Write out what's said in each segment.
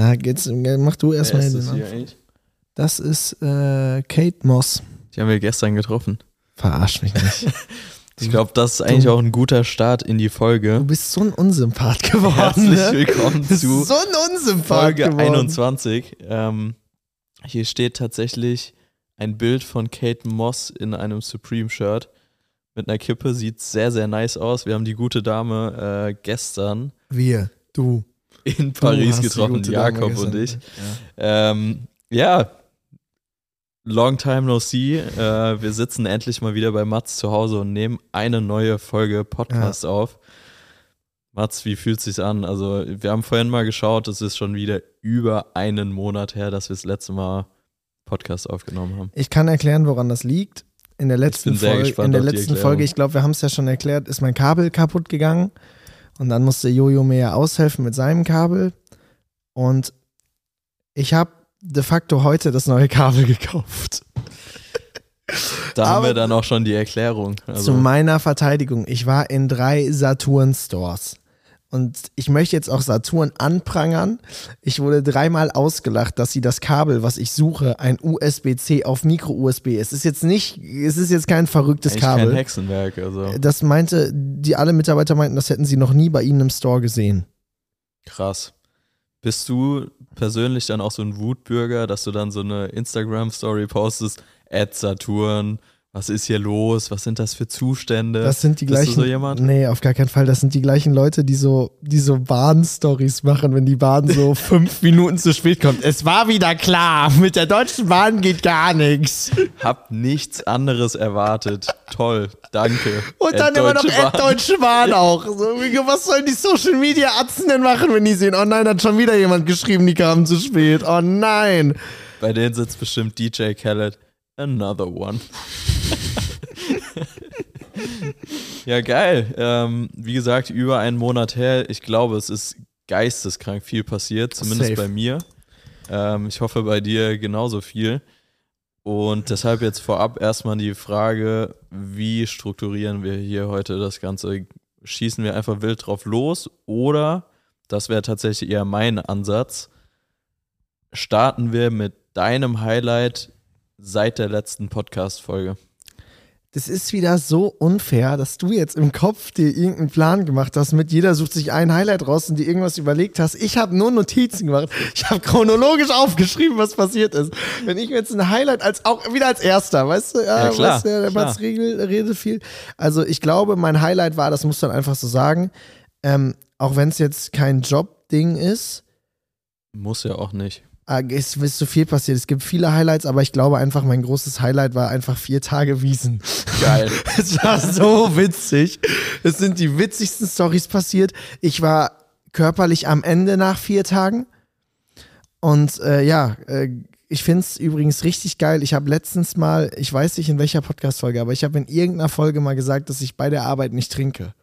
Na, jetzt mach du erstmal den Anfang. Das ist Kate Moss. Die haben wir gestern getroffen. Verarsch mich nicht. Ich glaube, das ist eigentlich auch ein guter Start in die Folge. Du bist so ein Unsympath geworden. Herzlich willkommen zu so ein Unsympath Folge geworden. 21. Hier steht tatsächlich ein Bild von Kate Moss in einem Supreme-Shirt mit einer Kippe. Sieht sehr, sehr nice aus. Wir haben die gute Dame gestern. Wir, du. In Paris getroffen, Jakob und ich. Ja. Long time no see. Wir sitzen endlich mal wieder bei Mats zu Hause und nehmen eine neue Folge Podcast auf. Mats, wie fühlt es sich an? Also wir haben vorhin mal geschaut, es ist schon wieder über einen Monat her, dass wir das letzte Mal Podcast aufgenommen haben. Ich kann erklären, woran das liegt. In der letzten Folge, ich glaube, wir haben es ja schon erklärt, ist mein Kabel kaputt gegangen und dann musste Jojo mir ja aushelfen mit seinem Kabel und ich habe de facto heute das neue Kabel gekauft. Da haben wir dann auch schon die Erklärung. Also. Zu meiner Verteidigung, ich war in 3 Saturn-Stores und ich möchte jetzt auch Saturn anprangern. Ich wurde 3-mal ausgelacht, dass sie das Kabel, was ich suche, ein USB-C auf Micro-USB ist. Es ist jetzt kein verrücktes Kabel. Kein Hexenwerk. Also. Das meinte, alle Mitarbeiter meinten, das hätten sie noch nie bei ihnen im Store gesehen. Krass. Bist du persönlich dann auch so ein Wutbürger, dass du dann so eine Instagram-Story postest, @Saturn, was ist hier los, was sind das für Zustände? Das sind die gleichen. Bist du so jemand? Nee, auf gar keinen Fall. Das sind die gleichen Leute, die so Bahn-Stories machen, wenn die Bahn so 5 Minuten zu spät kommt. Es war wieder klar, mit der Deutschen Bahn geht gar nichts. Hab nichts anderes erwartet. Toll, danke. Und dann immer noch @Deutsche Bahn auch. So, was sollen die Social-Media-Atzen denn machen, wenn die sehen, oh nein, hat schon wieder jemand geschrieben, die kamen zu spät. Oh nein. Bei denen sitzt bestimmt DJ Khaled. Another one. Ja, geil. Wie gesagt, über einen Monat her. Ich glaube, es ist geisteskrank viel passiert, zumindest bei mir. Ich hoffe, bei dir genauso viel. Und deshalb jetzt vorab erstmal die Frage, wie strukturieren wir hier heute das Ganze? Schießen wir einfach wild drauf los? Oder, das wäre tatsächlich eher mein Ansatz, starten wir mit deinem Highlight seit der letzten Podcast-Folge. Das ist wieder so unfair, dass du jetzt im Kopf dir irgendeinen Plan gemacht hast mit jeder sucht sich ein Highlight raus und dir irgendwas überlegt hast. Ich habe nur Notizen gemacht. Ich habe chronologisch aufgeschrieben, was passiert ist. Wenn ich mir jetzt ein Highlight als erster, weißt du? Ja, klar. Weißt du, der Mats redet viel. Also ich glaube, mein Highlight war, das muss man einfach so sagen, auch wenn es jetzt kein Job-Ding ist. Muss ja auch nicht. Es ist so viel passiert. Es gibt viele Highlights, aber ich glaube einfach, mein großes Highlight war einfach 4 Tage Wiesn. Geil. Es war so witzig. Es sind die witzigsten Storys passiert. Ich war körperlich am Ende nach 4 Tagen. Und ich finde es übrigens richtig geil. Ich habe letztens mal, ich weiß nicht in welcher Podcast-Folge, aber ich habe in irgendeiner Folge mal gesagt, dass ich bei der Arbeit nicht trinke.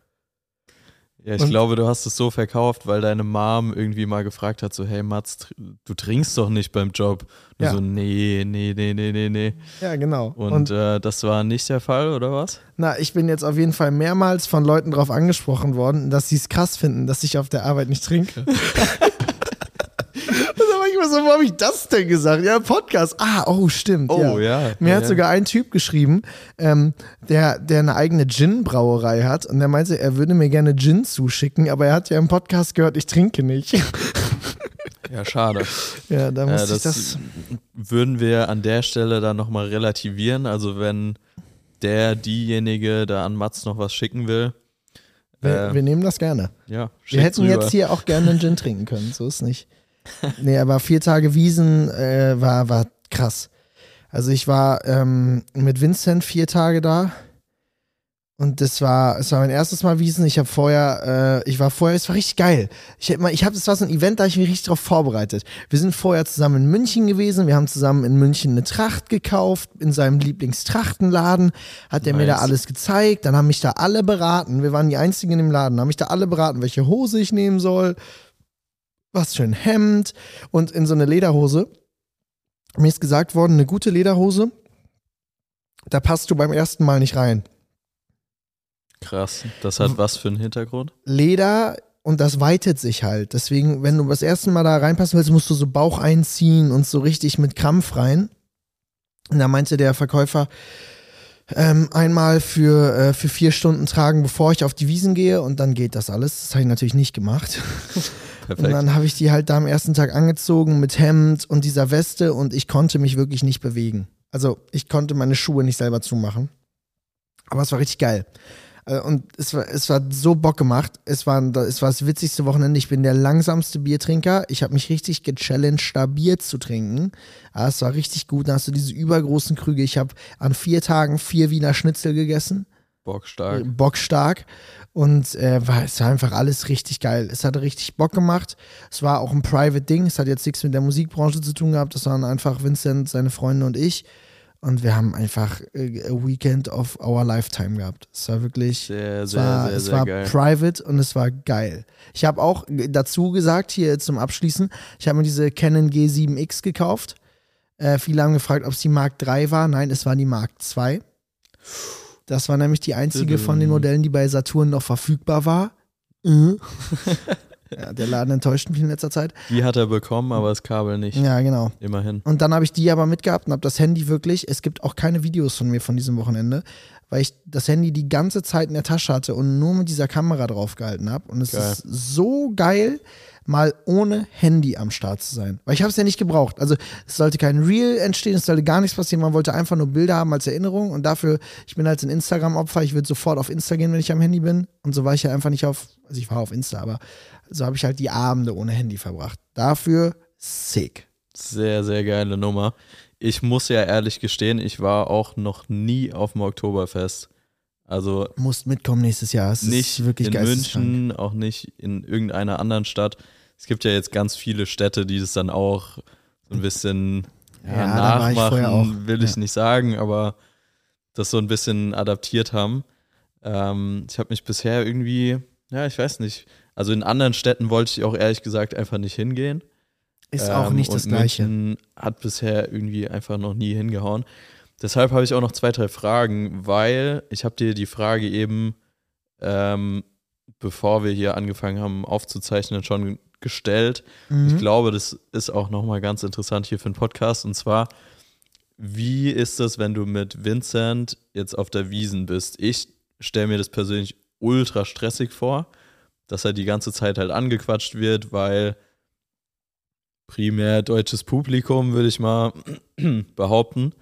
Ja, ich glaube, du hast es so verkauft, weil deine Mom irgendwie mal gefragt hat, so, hey Mats, du trinkst doch nicht beim Job. Und ja. So, nee. Ja, genau. Und das war nicht der Fall, oder was? Na, ich bin jetzt auf jeden Fall mehrmals von Leuten drauf angesprochen worden, dass sie es krass finden, dass ich auf der Arbeit nicht trinke. Und dann war ich immer so, wo habe ich das denn gesagt? Ja, Podcast. Stimmt. Oh, ja. Mir hat sogar ein Typ geschrieben, der eine eigene Gin-Brauerei hat und der meinte, er würde mir gerne Gin zuschicken, aber er hat ja im Podcast gehört, ich trinke nicht. Ja, schade. Ja, da muss ich das... Würden wir an der Stelle dann nochmal relativieren, also wenn diejenige da an Mats noch was schicken will. Wir nehmen das gerne. Ja, wir hätten jetzt hier auch gerne einen Gin trinken können, so ist nicht. Nee, aber 4 Tage Wiesn war krass. Also ich war mit Vincent 4 Tage da und es war mein erstes Mal Wiesn. Es war richtig geil. Es war so ein Event, da habe ich mich richtig drauf vorbereitet. Wir sind vorher zusammen in München gewesen, wir haben zusammen in München eine Tracht gekauft, in seinem Lieblingstrachtenladen, hat er mir da alles gezeigt, dann haben mich da alle beraten, wir waren die einzigen in dem Laden, haben mich da alle beraten, welche Hose ich nehmen soll, was für ein Hemd und in so eine Lederhose. Mir ist gesagt worden, eine gute Lederhose, da passt du beim ersten Mal nicht rein. Krass, das hat was für einen Hintergrund? Leder Und das weitet sich halt. Deswegen, wenn du das erste Mal da reinpassen willst, musst du so Bauch einziehen und so richtig mit Krampf rein. Und da meinte der Verkäufer, einmal für 4 Stunden tragen, bevor ich auf die Wiesn gehe, und dann geht das alles. Das habe ich natürlich nicht gemacht. Perfekt. Und dann habe ich die halt da am ersten Tag angezogen mit Hemd und dieser Weste, und ich konnte mich wirklich nicht bewegen. Also ich konnte meine Schuhe nicht selber zumachen. Aber es war richtig geil. Und es war so Bock gemacht. Es war das witzigste Wochenende. Ich bin der langsamste Biertrinker. Ich habe mich richtig gechallenged, da Bier zu trinken. Aber es war richtig gut. Dann hast du diese übergroßen Krüge. Ich habe an 4 Tagen 4 Wiener Schnitzel gegessen. Bockstark. Und es war einfach alles richtig geil. Es hat richtig Bock gemacht. Es war auch ein Private Ding. Es hat jetzt nichts mit der Musikbranche zu tun gehabt. Das waren einfach Vincent, seine Freunde und ich. Und wir haben einfach a Weekend of our Lifetime gehabt. Es war wirklich sehr, sehr geil. Es war private und es war geil. Ich habe auch dazu gesagt, hier zum Abschließen, ich habe mir diese Canon G7X gekauft. Viele haben gefragt, ob es die Mark III war. Nein, es war die Mark II. Das war nämlich die einzige von den Modellen, die bei Saturn noch verfügbar war. Ja, der Laden enttäuscht mich in letzter Zeit. Die hat er bekommen, aber das Kabel nicht. Ja, genau. Immerhin. Und dann habe ich die aber mitgehabt und habe das Handy wirklich, es gibt auch keine Videos von mir von diesem Wochenende, weil ich das Handy die ganze Zeit in der Tasche hatte und nur mit dieser Kamera drauf gehalten habe. Und es ist so geil, mal ohne Handy am Start zu sein. Weil ich habe es ja nicht gebraucht. Also es sollte kein Reel entstehen, es sollte gar nichts passieren. Man wollte einfach nur Bilder haben als Erinnerung. Und dafür, ich bin halt ein Instagram-Opfer, ich würde sofort auf Insta gehen, wenn ich am Handy bin. Und so war ich ja einfach nicht auf, also ich war auf Insta, aber so habe ich halt die Abende ohne Handy verbracht. Dafür sick. Sehr, sehr geile Nummer. Ich muss ja ehrlich gestehen, ich war auch noch nie auf dem Oktoberfest. Also musst mitkommen nächstes Jahr. Es nicht ist wirklich in München, auch nicht in irgendeiner anderen Stadt. Es gibt ja jetzt ganz viele Städte, die das dann auch so ein bisschen nachmachen, da war ich auch. Will ich nicht sagen, aber das so ein bisschen adaptiert haben. Ich habe mich bisher irgendwie, ich weiß nicht, also in anderen Städten wollte ich auch ehrlich gesagt einfach nicht hingehen. Ist auch nicht das Gleiche. München hat bisher irgendwie einfach noch nie hingehauen. Deshalb habe ich auch noch 2, 3 Fragen, weil ich habe dir die Frage eben, bevor wir hier angefangen haben aufzuzeichnen, schon gestellt. Mhm. Ich glaube, das ist auch nochmal ganz interessant hier für einen Podcast. Und zwar, wie ist das, wenn du mit Vincent jetzt auf der Wiesn bist? Ich stelle mir das persönlich ultra stressig vor, dass er die ganze Zeit halt angequatscht wird, weil primär deutsches Publikum, würde ich mal behaupten.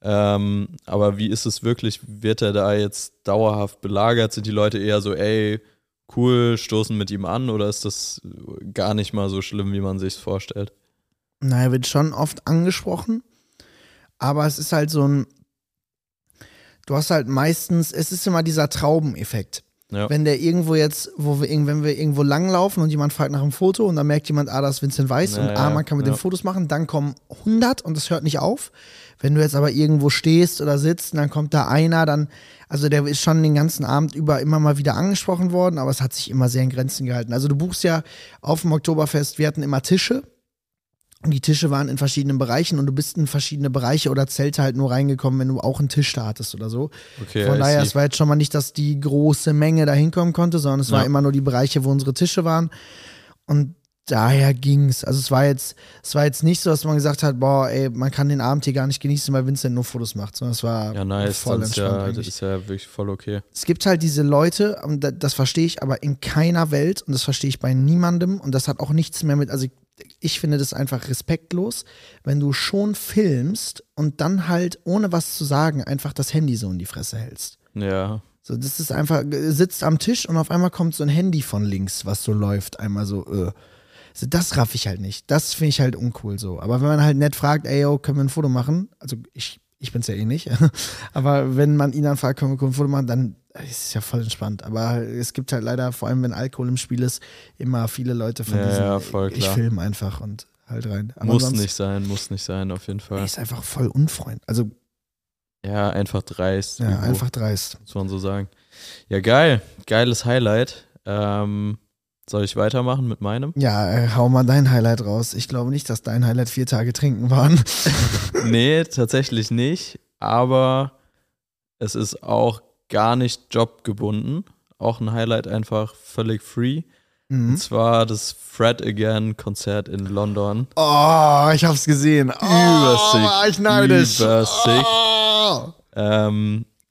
Aber wie ist es wirklich? Wird er da jetzt dauerhaft belagert? Sind die Leute eher so, ey, cool, stoßen mit ihm an? Oder ist das gar nicht mal so schlimm, wie man sich's vorstellt? Na, er wird schon oft angesprochen. Aber es ist halt so ein, du hast halt meistens, es ist immer dieser Traubeneffekt. Ja. Wenn der irgendwo jetzt, wenn wir irgendwo langlaufen und jemand fragt nach einem Foto und dann merkt jemand, das ist Vincent Weiß man kann mit den Fotos machen, dann kommen 100 und das hört nicht auf. Wenn du jetzt aber irgendwo stehst oder sitzt und dann kommt da einer, also der ist schon den ganzen Abend über immer mal wieder angesprochen worden, aber es hat sich immer sehr in Grenzen gehalten. Also du buchst ja auf dem Oktoberfest, wir hatten immer Tische. Die Tische waren in verschiedenen Bereichen und du bist in verschiedene Bereiche oder Zelte halt nur reingekommen, wenn du auch einen Tisch da hattest oder so. Okay, von daher, es war jetzt schon mal nicht, dass die große Menge da hinkommen konnte, sondern es war immer nur die Bereiche, wo unsere Tische waren. Und daher ging's. Also es war jetzt nicht so, dass man gesagt hat, man kann den Abend hier gar nicht genießen, weil Vincent nur Fotos macht, sondern es war voll entspannt. Das ist ja wirklich voll okay. Es gibt halt diese Leute, und das verstehe ich aber in keiner Welt und das verstehe ich bei niemandem und das hat auch nichts mehr mit, also ich finde das einfach respektlos, wenn du schon filmst und dann halt ohne was zu sagen einfach das Handy so in die Fresse hältst. Ja. So, das ist einfach, sitzt am Tisch und auf einmal kommt so ein Handy von links, was so läuft, einmal so, Das raff ich halt nicht. Das finde ich halt uncool so. Aber wenn man halt nett fragt, können wir ein Foto machen? Also ich bin's ja eh nicht. Aber wenn man ihn dann fragt, können wir ein Foto machen, dann ist es ja voll entspannt. Aber es gibt halt leider, vor allem wenn Alkohol im Spiel ist, immer viele Leute von ich filme einfach und halt rein. Aber muss nicht sein, auf jeden Fall. Ist einfach voll unfreundlich. Also ja, einfach dreist. Ja, irgendwo. Einfach dreist. Muss man so sagen. Ja, geil. Geiles Highlight. Soll ich weitermachen mit meinem? Ja, hau mal dein Highlight raus. Ich glaube nicht, dass dein Highlight 4 Tage trinken waren. Nee, tatsächlich nicht. Aber es ist auch gar nicht jobgebunden. Auch ein Highlight einfach völlig free. Und zwar das Fred Again Konzert in London. Oh, ich hab's gesehen. Oh, war ich neidisch. Übersick. Oh.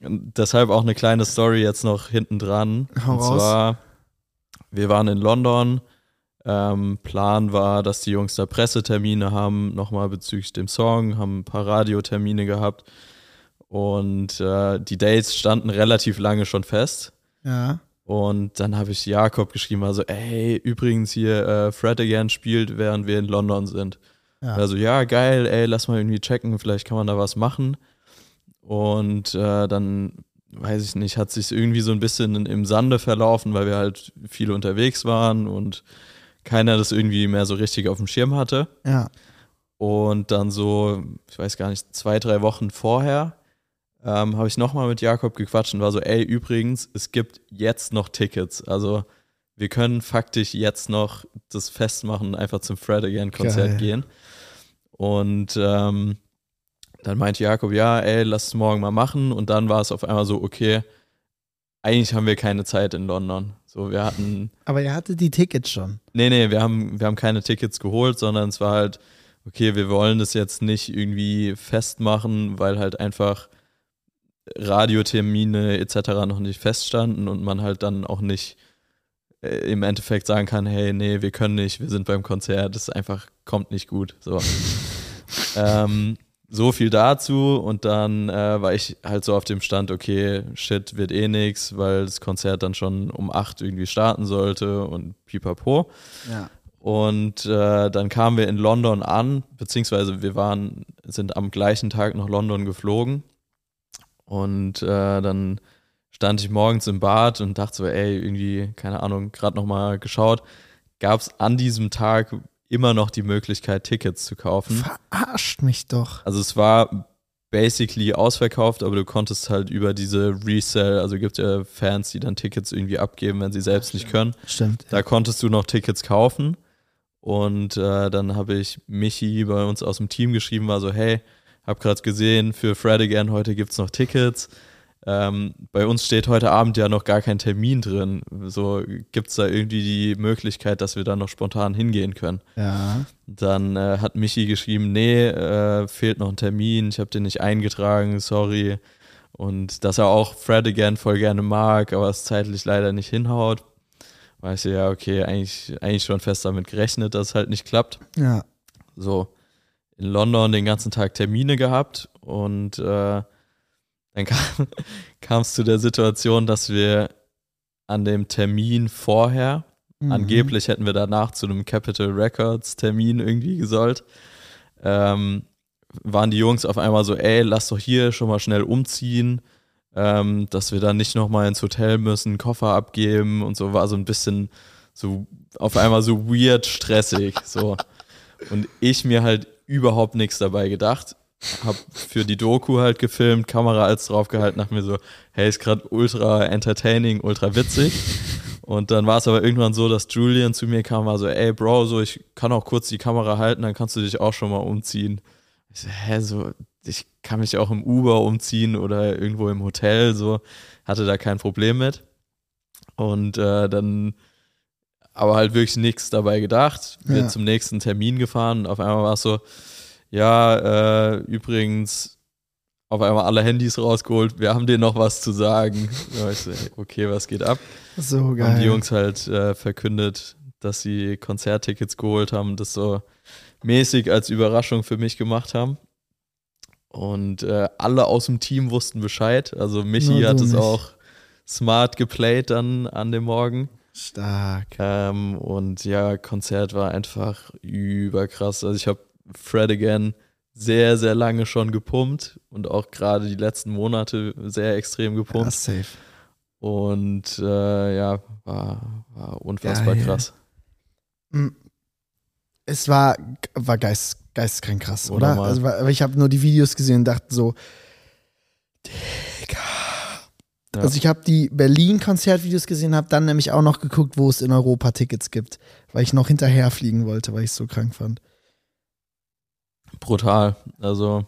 Deshalb auch eine kleine Story jetzt noch hinten dran. Und zwar, wir waren in London. Plan war, dass die Jungs da Pressetermine haben, nochmal bezüglich dem Song, haben ein paar Radiotermine gehabt. Und die Dates standen relativ lange schon fest. Ja. Und dann habe ich Jakob geschrieben, also ey, übrigens hier, Fred Again spielt, während wir in London sind. Ja. Also ja, geil, ey, lass mal irgendwie checken, vielleicht kann man da was machen. Und dann, weiß ich nicht, hat sich irgendwie so ein bisschen im Sande verlaufen, weil wir halt viel unterwegs waren und keiner das irgendwie mehr so richtig auf dem Schirm hatte. Ja. Und dann so, ich weiß gar nicht, 2-3 Wochen vorher habe ich nochmal mit Jakob gequatscht und war so, ey, übrigens, es gibt jetzt noch Tickets. Also wir können faktisch jetzt noch das festmachen, einfach zum Fred Again Konzert gehen. Und dann meinte Jakob, ja, ey, lass es morgen mal machen. Und dann war es auf einmal so, okay, eigentlich haben wir keine Zeit in London. So, wir hatten. Aber ihr hattet die Tickets schon? Nee, wir haben keine Tickets geholt, sondern es war halt, okay, wir wollen das jetzt nicht irgendwie festmachen, weil halt einfach Radiotermine etc. noch nicht feststanden und man halt dann auch nicht im Endeffekt sagen kann, hey, nee, wir können nicht, wir sind beim Konzert, das einfach kommt nicht gut. So. So viel dazu und dann war ich halt so auf dem Stand, okay, shit, wird eh nix, weil das Konzert dann schon um 8 irgendwie starten sollte und pipapo. Ja. Und dann kamen wir in London an, beziehungsweise wir sind am gleichen Tag nach London geflogen und dann stand ich morgens im Bad und dachte so, ey, irgendwie, keine Ahnung, gerade nochmal geschaut, gab es an diesem Tag immer noch die Möglichkeit, Tickets zu kaufen. Verarscht mich doch. Also es war basically ausverkauft, aber du konntest halt über diese Resell, also gibt ja Fans, die dann Tickets irgendwie abgeben, wenn sie selbst nicht können. Stimmt. Da konntest du noch Tickets kaufen und dann habe ich Michi bei uns aus dem Team geschrieben, war so, hey, hab gerade gesehen, für Fred Again heute gibt's noch Tickets. Bei uns steht heute Abend ja noch gar kein Termin drin. So, gibt es da irgendwie die Möglichkeit, dass wir da noch spontan hingehen können? Ja. Dann hat Michi geschrieben, nee, fehlt noch ein Termin, ich habe den nicht eingetragen, sorry. Und dass er auch Fred Again voll gerne mag, aber es zeitlich leider nicht hinhaut. Weißt du, ja, okay, eigentlich schon fest damit gerechnet, dass es halt nicht klappt. Ja. So, in London den ganzen Tag Termine gehabt und dann kam es zu der Situation, dass wir an dem Termin vorher, angeblich hätten wir danach zu einem Capitol Records Termin irgendwie gesollt, waren die Jungs auf einmal so, ey, lass doch hier schon mal schnell umziehen, dass wir dann nicht nochmal ins Hotel müssen, Koffer abgeben und so, war so ein bisschen so auf einmal so weird stressig. So. Und ich mir halt überhaupt nichts dabei gedacht. Hab für die Doku halt gefilmt, Kamera als draufgehalten, dachte mir so, hey, ist gerade ultra entertaining, ultra witzig. Und dann war es aber irgendwann so, dass Julian zu mir kam, war so, ey Bro, so, ich kann auch kurz die Kamera halten, dann kannst du dich auch schon mal umziehen. Ich so, hä, so, ich kann mich auch im Uber umziehen oder irgendwo im Hotel, so, hatte da kein Problem mit. Und dann aber halt wirklich nichts dabei gedacht, bin zum nächsten Termin gefahren und auf einmal war es so, ja, übrigens, auf einmal alle Handys rausgeholt, wir haben dir noch was zu sagen. Ja, ich so, okay, was geht ab? So geil. Und die Jungs halt verkündet, dass sie Konzerttickets geholt haben, das so mäßig als Überraschung für mich gemacht haben. Und alle aus dem Team wussten Bescheid. Also Michi hat es auch smart geplayt dann an dem Morgen. Stark. Und ja, Konzert war einfach überkrass. Also ich habe Fred Again sehr, sehr lange schon gepumpt und auch gerade die letzten Monate sehr extrem gepumpt. Ja, safe. Und ja, war unfassbar krass. Es war geisteskrank krass, oder? Also, ich habe nur die Videos gesehen und dachte so, Digga. Ja. Also ich habe die Berlin-Konzertvideos gesehen, habe dann nämlich auch noch geguckt, wo es in Europa Tickets gibt, weil ich noch hinterher fliegen wollte, weil ich es so krank fand. Brutal. Also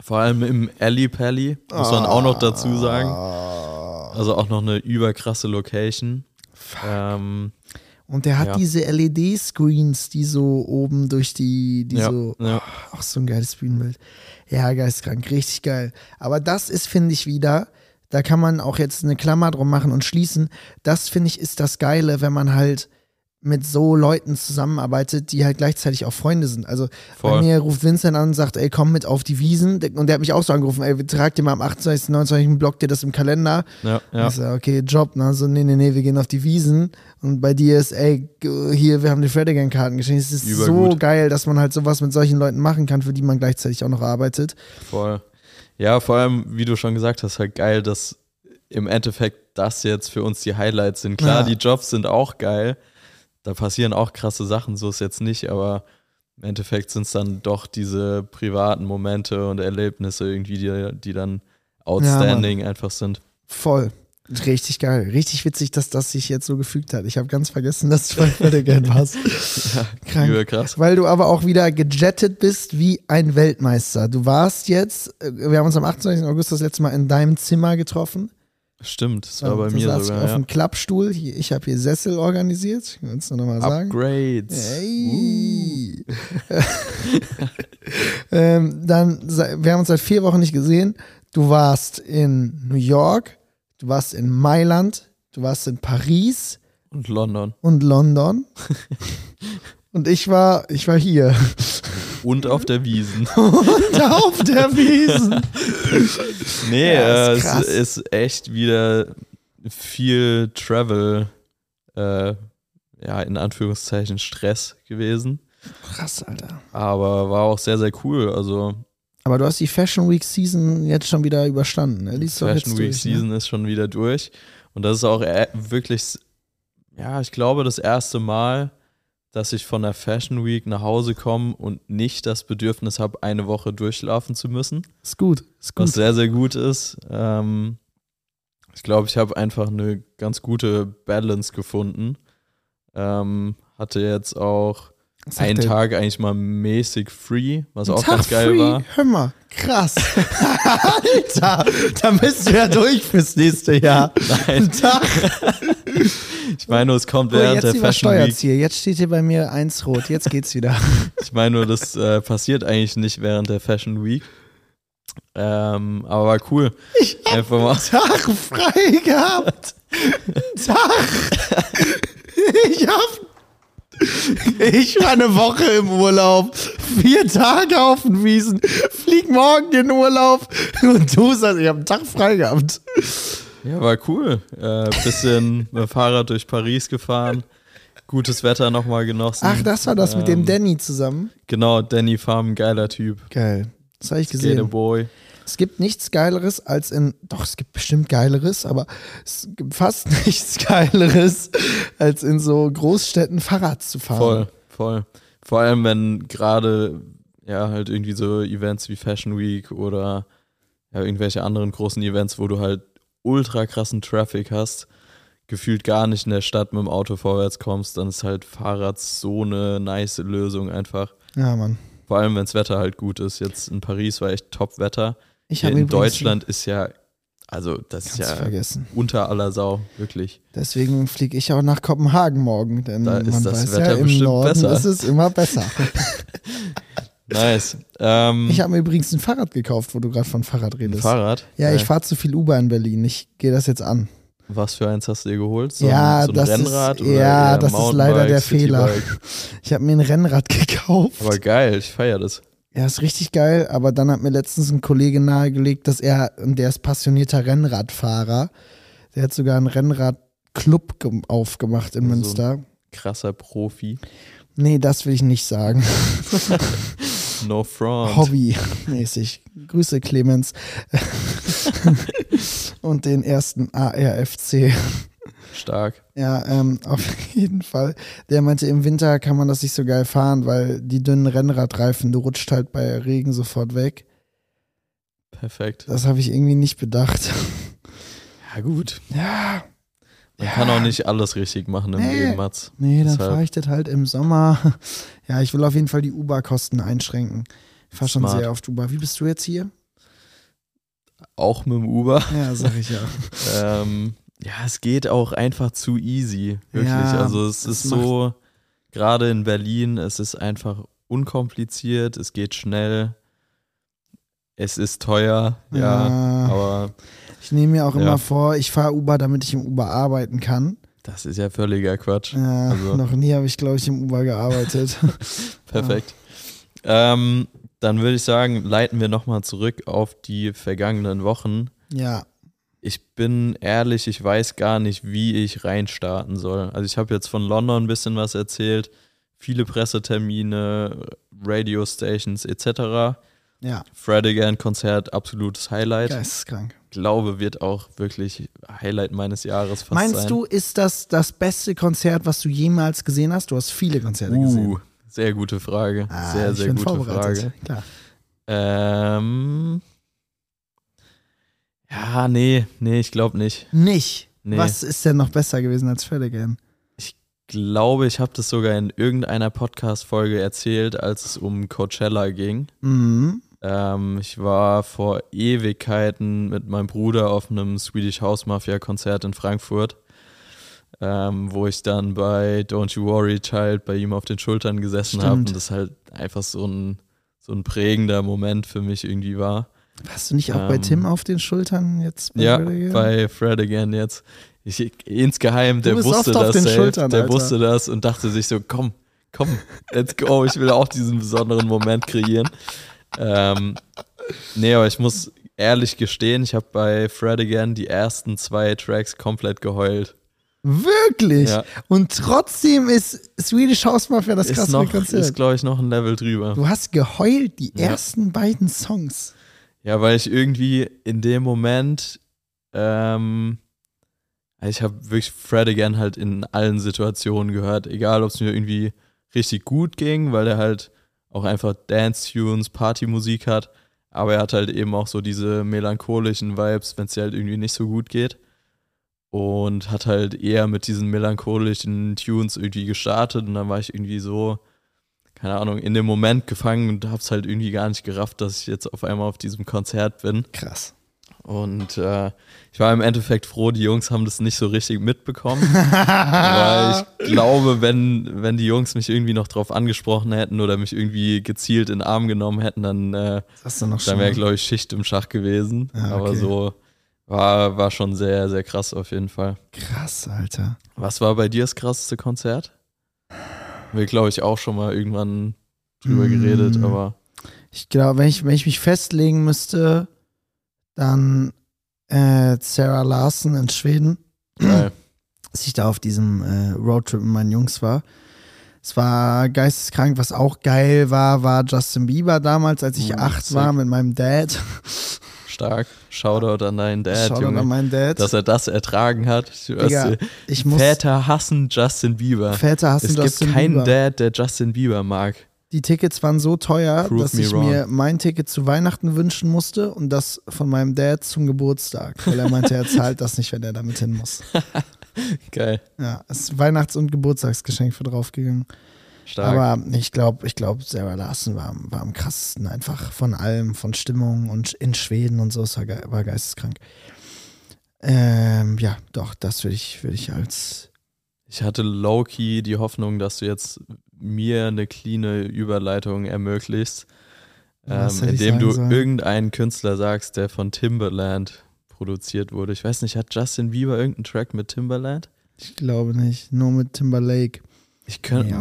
vor allem im Alley Pally, muss man auch noch dazu sagen. Also auch noch eine überkrasse Location. Und der hat diese LED-Screens, die so oben durch die so, auch so ein geiles Bühnenbild. Ja, geistkrank, richtig geil. Aber das ist, finde ich, wieder, da kann man auch jetzt eine Klammer drum machen und schließen. Das, finde ich, ist das Geile, wenn man halt mit so Leuten zusammenarbeitet, die halt gleichzeitig auch Freunde sind. Also bei mir ruft Vincent an und sagt, ey, komm mit auf die Wiesn. Und der hat mich auch so angerufen, ey, trag dir mal am 28., 29. block dir das im Kalender. Ja, ja. Ich sag, okay, Job, ne? So, nee, wir gehen auf die Wiesn. Und bei dir ist, ey, hier, wir haben die Fred again Karten geschenkt. Es ist übergut. So geil, dass man halt sowas mit solchen Leuten machen kann, für die man gleichzeitig auch noch arbeitet. Voll. Ja, vor allem, wie du schon gesagt hast, halt geil, dass im Endeffekt das jetzt für uns die Highlights sind. Klar, die Jobs sind auch geil. Da passieren auch krasse Sachen, so ist jetzt nicht, aber im Endeffekt sind es dann doch diese privaten Momente und Erlebnisse irgendwie, die dann outstanding einfach sind. Voll. Richtig geil. Richtig witzig, dass das sich jetzt so gefügt hat. Ich habe ganz vergessen, dass du bei Fred again warst. Ja, krank. Krass. Weil du aber auch wieder gejettet bist wie ein Weltmeister. Du warst jetzt, wir haben uns am 28. August das letzte Mal in deinem Zimmer getroffen. Stimmt, das war bei mir sogar. Du saßt auf dem Klappstuhl, ich habe hier Sessel organisiert, kannst du nochmal sagen? Upgrades. Hey. Dann, wir haben uns seit 4 Wochen nicht gesehen, du warst in New York, du warst in Mailand, du warst in Paris. Und London. Und ich war hier. Und auf der Wiesn. Nee, ja, es ist echt wieder viel Travel, in Anführungszeichen Stress gewesen. Krass, Alter. Aber war auch sehr, sehr cool. Also. Aber du hast die Fashion Week Season jetzt schon wieder überstanden. Die Fashion Week Season ist schon wieder durch. Und das ist auch wirklich, ja, ich glaube, das erste Mal, dass ich von der Fashion Week nach Hause komme und nicht das Bedürfnis habe, eine Woche durchschlafen zu müssen. Ist gut. Was sehr, sehr gut ist. Ich glaube, ich habe einfach eine ganz gute Balance gefunden. Hatte jetzt auch einen Tag eigentlich mal mäßig free, was auch ganz geil war. Hör mal, krass. Alter, da bist du ja durch fürs nächste Jahr. Nein. Ich meine nur, es kommt während der Fashion Week. Jetzt steht hier bei mir 1 rot, jetzt geht's wieder. Ich meine nur, das passiert eigentlich nicht während der Fashion Week. Aber war cool. Ich hab einfach mal Tag frei gehabt. Ich war eine Woche im Urlaub, 4 Tage auf den Wiesn, flieg morgen in den Urlaub und du sagst, ich habe einen Tag frei gehabt. Ja, war cool. Bisschen mit dem Fahrrad durch Paris gefahren, gutes Wetter nochmal genossen. Ach, das war das mit dem Danny zusammen? Genau, Danny Farm, geiler Typ. Geil, das habe ich gesehen. Skateboy. Es gibt nichts Geileres als es gibt bestimmt Geileres, aber es gibt fast nichts Geileres, als in so Großstädten Fahrrad zu fahren. Voll. Vor allem, wenn gerade, halt irgendwie so Events wie Fashion Week oder irgendwelche anderen großen Events, wo du halt ultra krassen Traffic hast, gefühlt gar nicht in der Stadt mit dem Auto vorwärts kommst, dann ist halt Fahrrad so eine nice Lösung einfach. Ja, Mann. Vor allem, wenn das Wetter halt gut ist. Jetzt in Paris war echt Top-Wetter. In Deutschland ist vergessen. Unter aller Sau, wirklich. Deswegen fliege ich auch nach Kopenhagen morgen, denn da ist das Wetter bestimmt im Norden besser. Ist es immer besser. Nice. Ich habe mir übrigens ein Fahrrad gekauft, wo du gerade von Fahrrad redest. Ein Fahrrad? Ja, ich fahre zu viel Uber in Berlin. Ich gehe das jetzt an. Was für eins hast du dir geholt? So ein Rennrad? Das ist leider der Fehler. Ich habe mir ein Rennrad gekauft. Aber geil, ich feiere das. Ja, ist richtig geil, aber dann hat mir letztens ein Kollege nahegelegt, der ist passionierter Rennradfahrer. Der hat sogar einen Rennradclub aufgemacht in Münster. Krasser Profi. Nee, das will ich nicht sagen. No front. Hobbymäßig. Grüße, Clemens. Und den ersten ARFC. Stark. Ja, auf jeden Fall. Der meinte, im Winter kann man das nicht so geil fahren, weil die dünnen Rennradreifen, du rutscht halt bei Regen sofort weg. Perfekt. Das habe ich irgendwie nicht bedacht. Ja, gut. Ja. Man kann auch nicht alles richtig machen im Leben, Mats. Nee, dann fahre ich das halt im Sommer. Ja, ich will auf jeden Fall die Uber-Kosten einschränken. Ich fahre schon sehr oft Uber. Wie bist du jetzt hier? Auch mit dem Uber. Ja, sag ich ja. Ja, es geht auch einfach zu easy, wirklich. Ja, also es ist so, gerade in Berlin, es ist einfach unkompliziert, es geht schnell, es ist teuer, ja, aber... Ich nehme mir auch immer vor, ich fahre Uber, damit ich im Uber arbeiten kann. Das ist ja völliger Quatsch. Ja, also. Noch nie habe ich, glaube ich, im Uber gearbeitet. Perfekt. Ja. Dann würde ich sagen, leiten wir nochmal zurück auf die vergangenen Wochen. Ja. Ich bin ehrlich, ich weiß gar nicht, wie ich reinstarten soll. Also ich habe jetzt von London ein bisschen was erzählt, viele Pressetermine, Radiostations etc. Ja. Fred again Konzert, absolutes Highlight. Geisteskrank. Ich glaube, wird auch wirklich Highlight meines Jahres fast sein. Meinst du, ist das das beste Konzert, was du jemals gesehen hast? Du hast viele Konzerte gesehen. Sehr gute Frage. Sehr, sehr gute Frage. Klar. Ja, nee, ich glaube nicht. Nicht? Nee. Was ist denn noch besser gewesen als Fred again? Ich glaube, ich habe das sogar in irgendeiner Podcast-Folge erzählt, als es um Coachella ging. Mhm. Ich war vor Ewigkeiten mit meinem Bruder auf einem Swedish House Mafia Konzert in Frankfurt, wo ich dann bei Don't You Worry Child bei ihm auf den Schultern gesessen habe und das halt einfach so ein prägender Moment für mich irgendwie war. Warst du nicht auch bei Tim auf den Schultern jetzt? Ja, bei Fred again jetzt. Insgeheim, der wusste das selbst, der wusste das und dachte sich so, komm, let's go, ich will auch diesen besonderen Moment kreieren. Nee, aber ich muss ehrlich gestehen, ich habe bei Fred again die ersten 2 Tracks komplett geheult. Wirklich? Ja. Und trotzdem ist Swedish House Mafia das krasseste Konzert. Ist, glaube ich, noch ein Level drüber. Du hast geheult die ersten beiden Songs. Ja, weil ich irgendwie in dem Moment, ich habe wirklich Fred again halt in allen Situationen gehört, egal ob es mir irgendwie richtig gut ging, weil er halt auch einfach Dance-Tunes, Partymusik hat, aber er hat halt eben auch so diese melancholischen Vibes, wenn es dir halt irgendwie nicht so gut geht, und hat halt eher mit diesen melancholischen Tunes irgendwie gestartet, und dann war ich irgendwie so, keine Ahnung, in dem Moment gefangen und hab's halt irgendwie gar nicht gerafft, dass ich jetzt auf einmal auf diesem Konzert bin. Krass. Und ich war im Endeffekt froh, die Jungs haben das nicht so richtig mitbekommen, weil ich glaube, wenn die Jungs mich irgendwie noch drauf angesprochen hätten oder mich irgendwie gezielt in den Arm genommen hätten, dann wäre, glaube ich, Schicht im Schach gewesen. Ja, okay. Aber so war schon sehr, sehr krass auf jeden Fall. Krass, Alter. Was war bei dir das krasseste Konzert? Wir, glaube ich, auch schon mal irgendwann drüber geredet, aber... Ich glaube, wenn ich mich festlegen müsste... Dann Sarah Larsen in Schweden, als ich da auf diesem Roadtrip mit meinen Jungs war. Es war geisteskrank. Was auch geil war Justin Bieber damals, als ich 8 war mit meinem Dad. Stark. Shoutout an deinen Dad, Shoutout Junge. An meinen Dad. Dass er das ertragen hat. Digga, Väter hassen Justin Bieber. Es gibt keinen Dad, der Justin Bieber mag. Die Tickets waren so teuer, dass ich mir mein Ticket zu Weihnachten wünschen musste und das von meinem Dad zum Geburtstag, weil er meinte, er zahlt das nicht, wenn er damit hin muss. Geil. Ja, es ist Weihnachts- und Geburtstagsgeschenk für draufgegangen. Stark. Aber ich glaube, Sarah Larsen war am krassesten, einfach von allem, von Stimmung und in Schweden und so, es war geisteskrank. Ja, doch, das würde ich als... Ich hatte low-key die Hoffnung, dass du jetzt mir eine cleane Überleitung ermöglicht, indem du irgendeinen Künstler sagst, der von Timbaland produziert wurde. Ich weiß nicht, hat Justin Bieber irgendeinen Track mit Timbaland? Ich glaube nicht, nur mit Timberlake. Ich könnte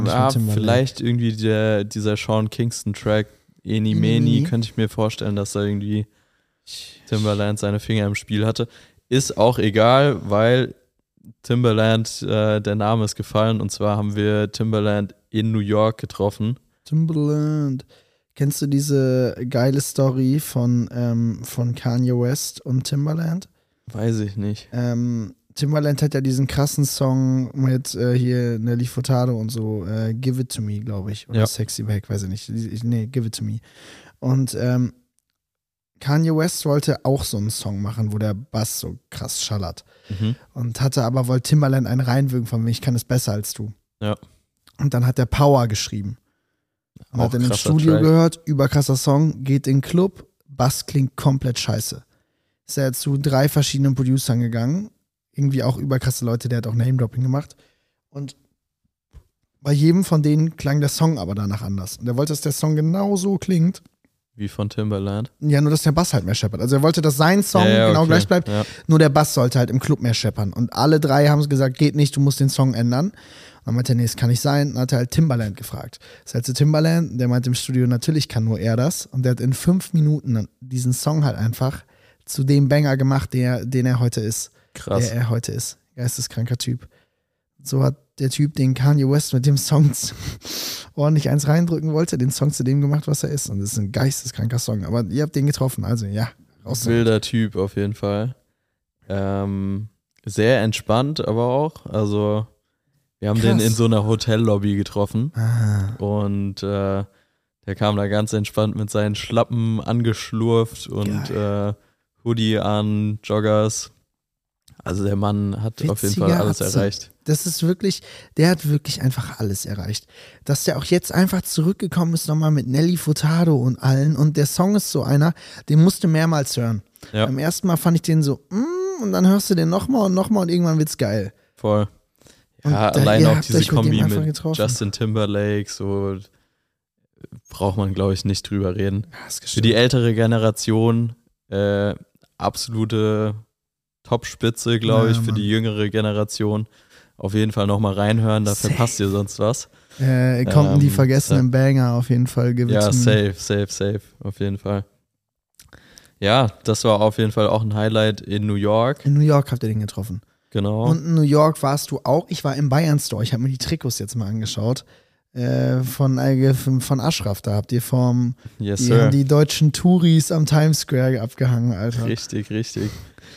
vielleicht irgendwie dieser Sean Kingston-Track Eni Meni, könnte ich mir vorstellen, dass da irgendwie Timbaland seine Finger im Spiel hatte. Ist auch egal, weil Timbaland, der Name ist gefallen, und zwar haben wir Timbaland in New York getroffen. Timbaland. Kennst du diese geile Story von Kanye West und Timbaland? Weiß ich nicht. Timbaland hat ja diesen krassen Song mit hier Nelly Furtado und so, Give It To Me, glaube ich. Oder Sexy Back, weiß ich nicht. Give It To Me. Und Kanye West wollte auch so einen Song machen, wo der Bass so krass schallert. Und wollte Timbaland einen reinwürgen von mir, ich kann es besser als du. Ja. Und dann hat er Power geschrieben. Und auch hat in dem Studio gehört, überkrasser Song, geht in den Club, Bass klingt komplett scheiße. Ist er zu 3 verschiedenen Producern gegangen, irgendwie auch überkrasse Leute, der hat auch Name-Dropping gemacht. Und bei jedem von denen klang der Song aber danach anders. Und er wollte, dass der Song genau so klingt. Wie von Timbaland? Ja, nur dass der Bass halt mehr scheppert. Also er wollte, dass sein Song genau gleich bleibt, nur der Bass sollte halt im Club mehr scheppern. Und alle drei haben gesagt, geht nicht, du musst den Song ändern. Und dann meinte er, nee, das kann nicht sein. Und dann hat er halt Timbaland gefragt. Das heißt, Timbaland, der meinte im Studio, natürlich kann nur er das. Und der hat in 5 Minuten diesen Song halt einfach zu dem Banger gemacht, den er heute ist. Krass. Der er heute ist. Geisteskranker Typ. So hat der Typ, den Kanye West mit dem Song ordentlich eins reindrücken wollte, den Song zu dem gemacht, was er ist. Und das ist ein geisteskranker Song. Aber ihr habt den getroffen, also ja. Wilder Typ auf jeden Fall. Sehr entspannt aber auch. Also wir haben den in so einer Hotellobby getroffen. Ah. Und der kam da ganz entspannt mit seinen Schlappen angeschlurft und Hoodie an, Joggers. Also der Mann hat auf jeden Fall alles erreicht. Das ist wirklich, der hat wirklich einfach alles erreicht. Dass der auch jetzt einfach zurückgekommen ist nochmal mit Nelly Furtado und allen, und der Song ist so einer, den musst du mehrmals hören. Ja. Beim ersten Mal fand ich den so, und dann hörst du den nochmal und irgendwann wird's geil. Voll. Ja, allein auch diese Kombi mit Justin Timberlake, so braucht man, glaube ich, nicht drüber reden. Ja, für die ältere Generation absolute Top-Spitze, glaube ich, für die jüngere Generation. Auf jeden Fall nochmal reinhören, da verpasst ihr sonst was. Konnten die vergessenen Banger auf jeden Fall gewinnen. Ja, safe, auf jeden Fall. Ja, das war auf jeden Fall auch ein Highlight in New York. In New York habt ihr den getroffen. Genau. Und in New York warst du auch, ich war im Bayern-Store, ich habe mir die Trikots jetzt mal angeschaut, von Ashraf, da habt ihr haben die deutschen Touris am Times Square abgehangen, Alter. Richtig.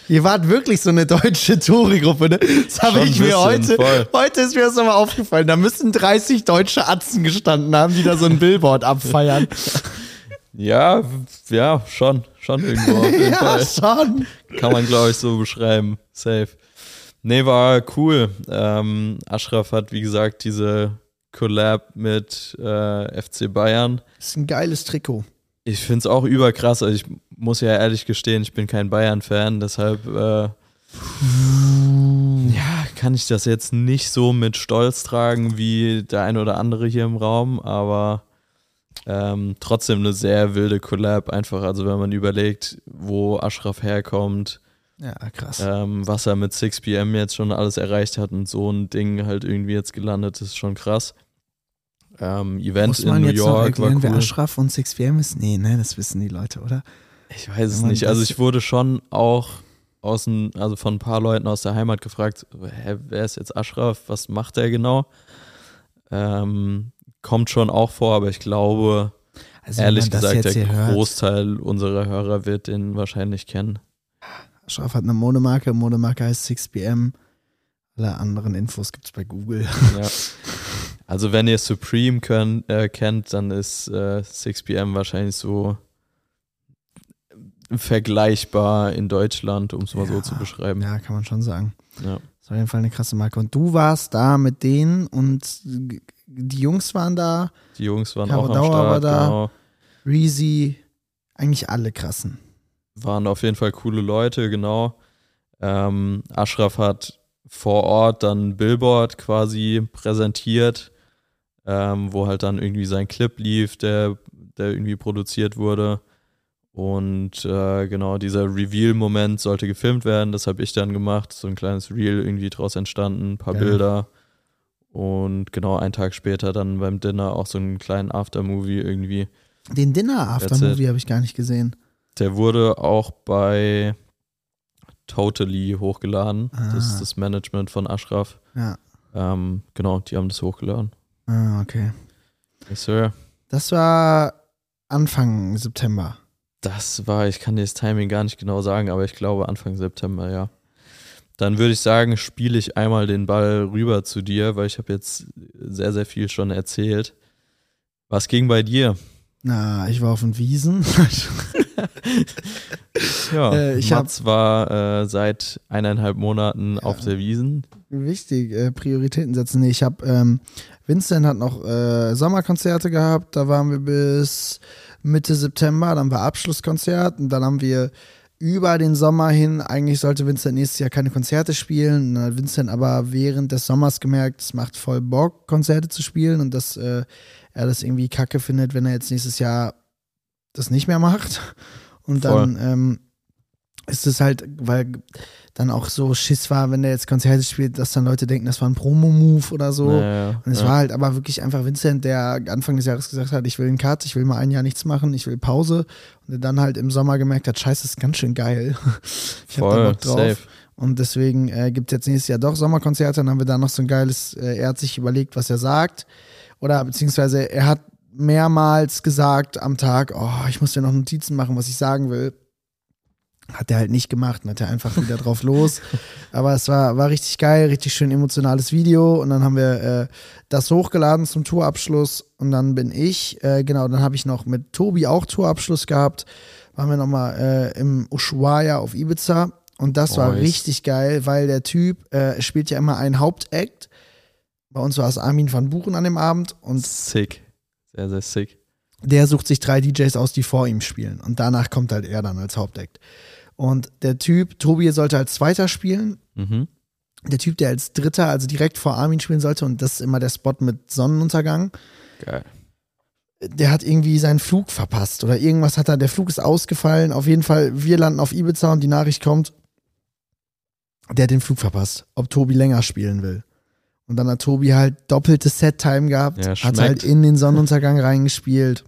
Ihr wart wirklich so eine deutsche Touri-Gruppe, ne? Das habe ich mir heute ist mir das nochmal aufgefallen. Da müssen 30 deutsche Atzen gestanden haben, die da so ein Billboard abfeiern. Ja, schon irgendwo. Auf jeden Fall. Schon. Kann man, glaube ich, so beschreiben. Safe. Nee, war cool. Ashraf hat, wie gesagt, diese Collab mit FC Bayern. Das ist ein geiles Trikot. Ich finde es auch überkrass. Also ich muss ja ehrlich gestehen, ich bin kein Bayern-Fan, deshalb kann ich das jetzt nicht so mit Stolz tragen wie der ein oder andere hier im Raum, aber trotzdem eine sehr wilde Collab einfach. Also wenn man überlegt, wo Ashraf herkommt, krass. Was er mit 6PM jetzt schon alles erreicht hat und so ein Ding halt irgendwie jetzt gelandet ist, schon krass. Event in New York war cool. Wer Ashraf und 6PM ist? Nee, ne, das wissen die Leute, oder? Ich weiß es nicht. Also ich wurde schon auch von ein paar Leuten aus der Heimat gefragt, wer ist jetzt Ashraf? Was macht der genau? Kommt schon auch vor, aber ich glaube, ehrlich gesagt, der Großteil unserer Hörer wird den wahrscheinlich kennen. Ashraf hat eine Modemarke, heißt 6PM. Alle anderen Infos gibt's bei Google. Ja. Also wenn ihr Supreme kennt, dann ist 6PM wahrscheinlich so vergleichbar in Deutschland, um es mal so zu beschreiben. Ja, kann man schon sagen. Ja. Das war auf jeden Fall eine krasse Marke. Und du warst da mit denen und die Jungs waren da. Die Jungs waren auch am Start, war da. Genau. Reezy, eigentlich alle krassen. Waren auf jeden Fall coole Leute, genau. Ashraf hat vor Ort dann ein Billboard quasi präsentiert, wo halt dann irgendwie sein Clip lief, der irgendwie produziert wurde. Und genau, dieser Reveal-Moment sollte gefilmt werden, das habe ich dann gemacht, so ein kleines Reel irgendwie draus entstanden, ein paar Bilder. Und genau, einen Tag später dann beim Dinner auch so einen kleinen Aftermovie irgendwie. Den Dinner-Aftermovie habe ich gar nicht gesehen. Der wurde auch bei Totally hochgeladen. Ah. Das ist das Management von Ashraf. Ja. Genau, die haben das hochgeladen. Ah, okay. Yes, sir. Das war Anfang September. Ich kann dir das Timing gar nicht genau sagen, aber ich glaube Anfang September, ja. Dann würde ich sagen, spiele ich einmal den Ball rüber zu dir, weil ich habe jetzt sehr, sehr viel schon erzählt. Was ging bei dir? Na, ich war auf den Wiesn. Ja, Mats war seit 1,5 Monaten auf der Wiesn. Wichtig, Prioritäten setzen. Nee, ich habe Vincent hat noch Sommerkonzerte gehabt, da waren wir bis Mitte September, dann war Abschlusskonzert und dann haben wir über den Sommer hin, eigentlich sollte Vincent nächstes Jahr keine Konzerte spielen. Und dann hat Vincent aber während des Sommers gemerkt, es macht voll Bock, Konzerte zu spielen und dass er das irgendwie kacke findet, wenn er jetzt nächstes Jahr das nicht mehr macht. Und dann ist es halt, weil dann auch so Schiss war, wenn der jetzt Konzerte spielt, dass dann Leute denken, das war ein Promo-Move oder so. Naja, und es war halt aber wirklich einfach Vincent, der Anfang des Jahres gesagt hat, ich will einen Cut, ich will mal ein Jahr nichts machen, ich will Pause. Und der dann halt im Sommer gemerkt hat, scheiße, das ist ganz schön geil. Ich hab da Bock drauf. Safe. Und deswegen gibt es jetzt nächstes Jahr doch Sommerkonzerte, dann haben wir da noch so ein geiles, er hat sich überlegt, was er sagt. Oder beziehungsweise er hat mehrmals gesagt am Tag, oh, ich muss ja noch Notizen machen, was ich sagen will. Hat er halt nicht gemacht und hat er einfach wieder drauf los. Aber es war richtig geil, richtig schön emotionales Video. Und dann haben wir das hochgeladen zum Tourabschluss. Und dann bin ich, dann habe ich noch mit Tobi auch Tourabschluss gehabt. Waren wir nochmal im Ushuaia auf Ibiza. Und das war richtig geil, weil der Typ spielt ja immer einen Hauptact. Bei uns war es Armin van Buuren an dem Abend. Und sick, sehr, sehr sick. Der sucht sich 3 DJs aus, die vor ihm spielen. Und danach kommt halt er dann als Hauptact. Und der Typ, Tobi sollte als Zweiter spielen. Mhm. Der Typ, der als Dritter, also direkt vor Armin spielen sollte, und das ist immer der Spot mit Sonnenuntergang. Geil. Der hat irgendwie seinen Flug verpasst oder irgendwas hat er, der Flug ist ausgefallen. Auf jeden Fall, wir landen auf Ibiza und die Nachricht kommt, der hat den Flug verpasst, ob Tobi länger spielen will. Und dann hat Tobi halt doppelte Set-Time gehabt, ja, hat halt in den Sonnenuntergang reingespielt.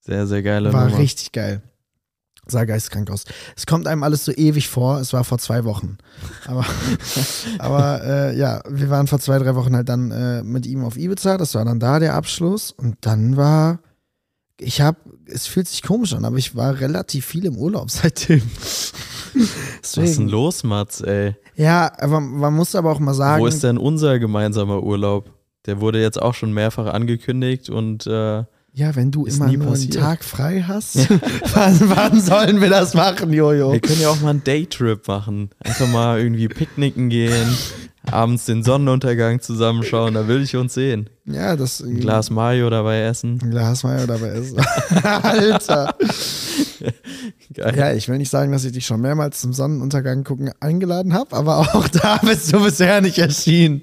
Sehr, sehr geile Nummer. War richtig geil. Sah geisteskrank aus. Es kommt einem alles so ewig vor, es war vor 2 Wochen. Aber, wir waren vor 2-3 Wochen halt dann mit ihm auf Ibiza, das war dann da der Abschluss. Und dann war, es fühlt sich komisch an, aber ich war relativ viel im Urlaub seitdem. Was ist denn los, Mats, ey? Ja, aber man muss aber auch mal sagen... Wo ist denn unser gemeinsamer Urlaub? Der wurde jetzt auch schon mehrfach angekündigt und... ja, wenn du immer nur einen Tag frei hast, wann sollen wir das machen, Jojo? Wir können ja auch mal einen Daytrip machen. Einfach mal irgendwie picknicken gehen, abends den Sonnenuntergang zusammenschauen, da will ich uns sehen. Ja, das... Ein Glas Mayo dabei essen. Alter! Geil. Ja, ich will nicht sagen, dass ich dich schon mehrmals zum Sonnenuntergang gucken eingeladen habe, aber auch da bist du bisher nicht erschienen.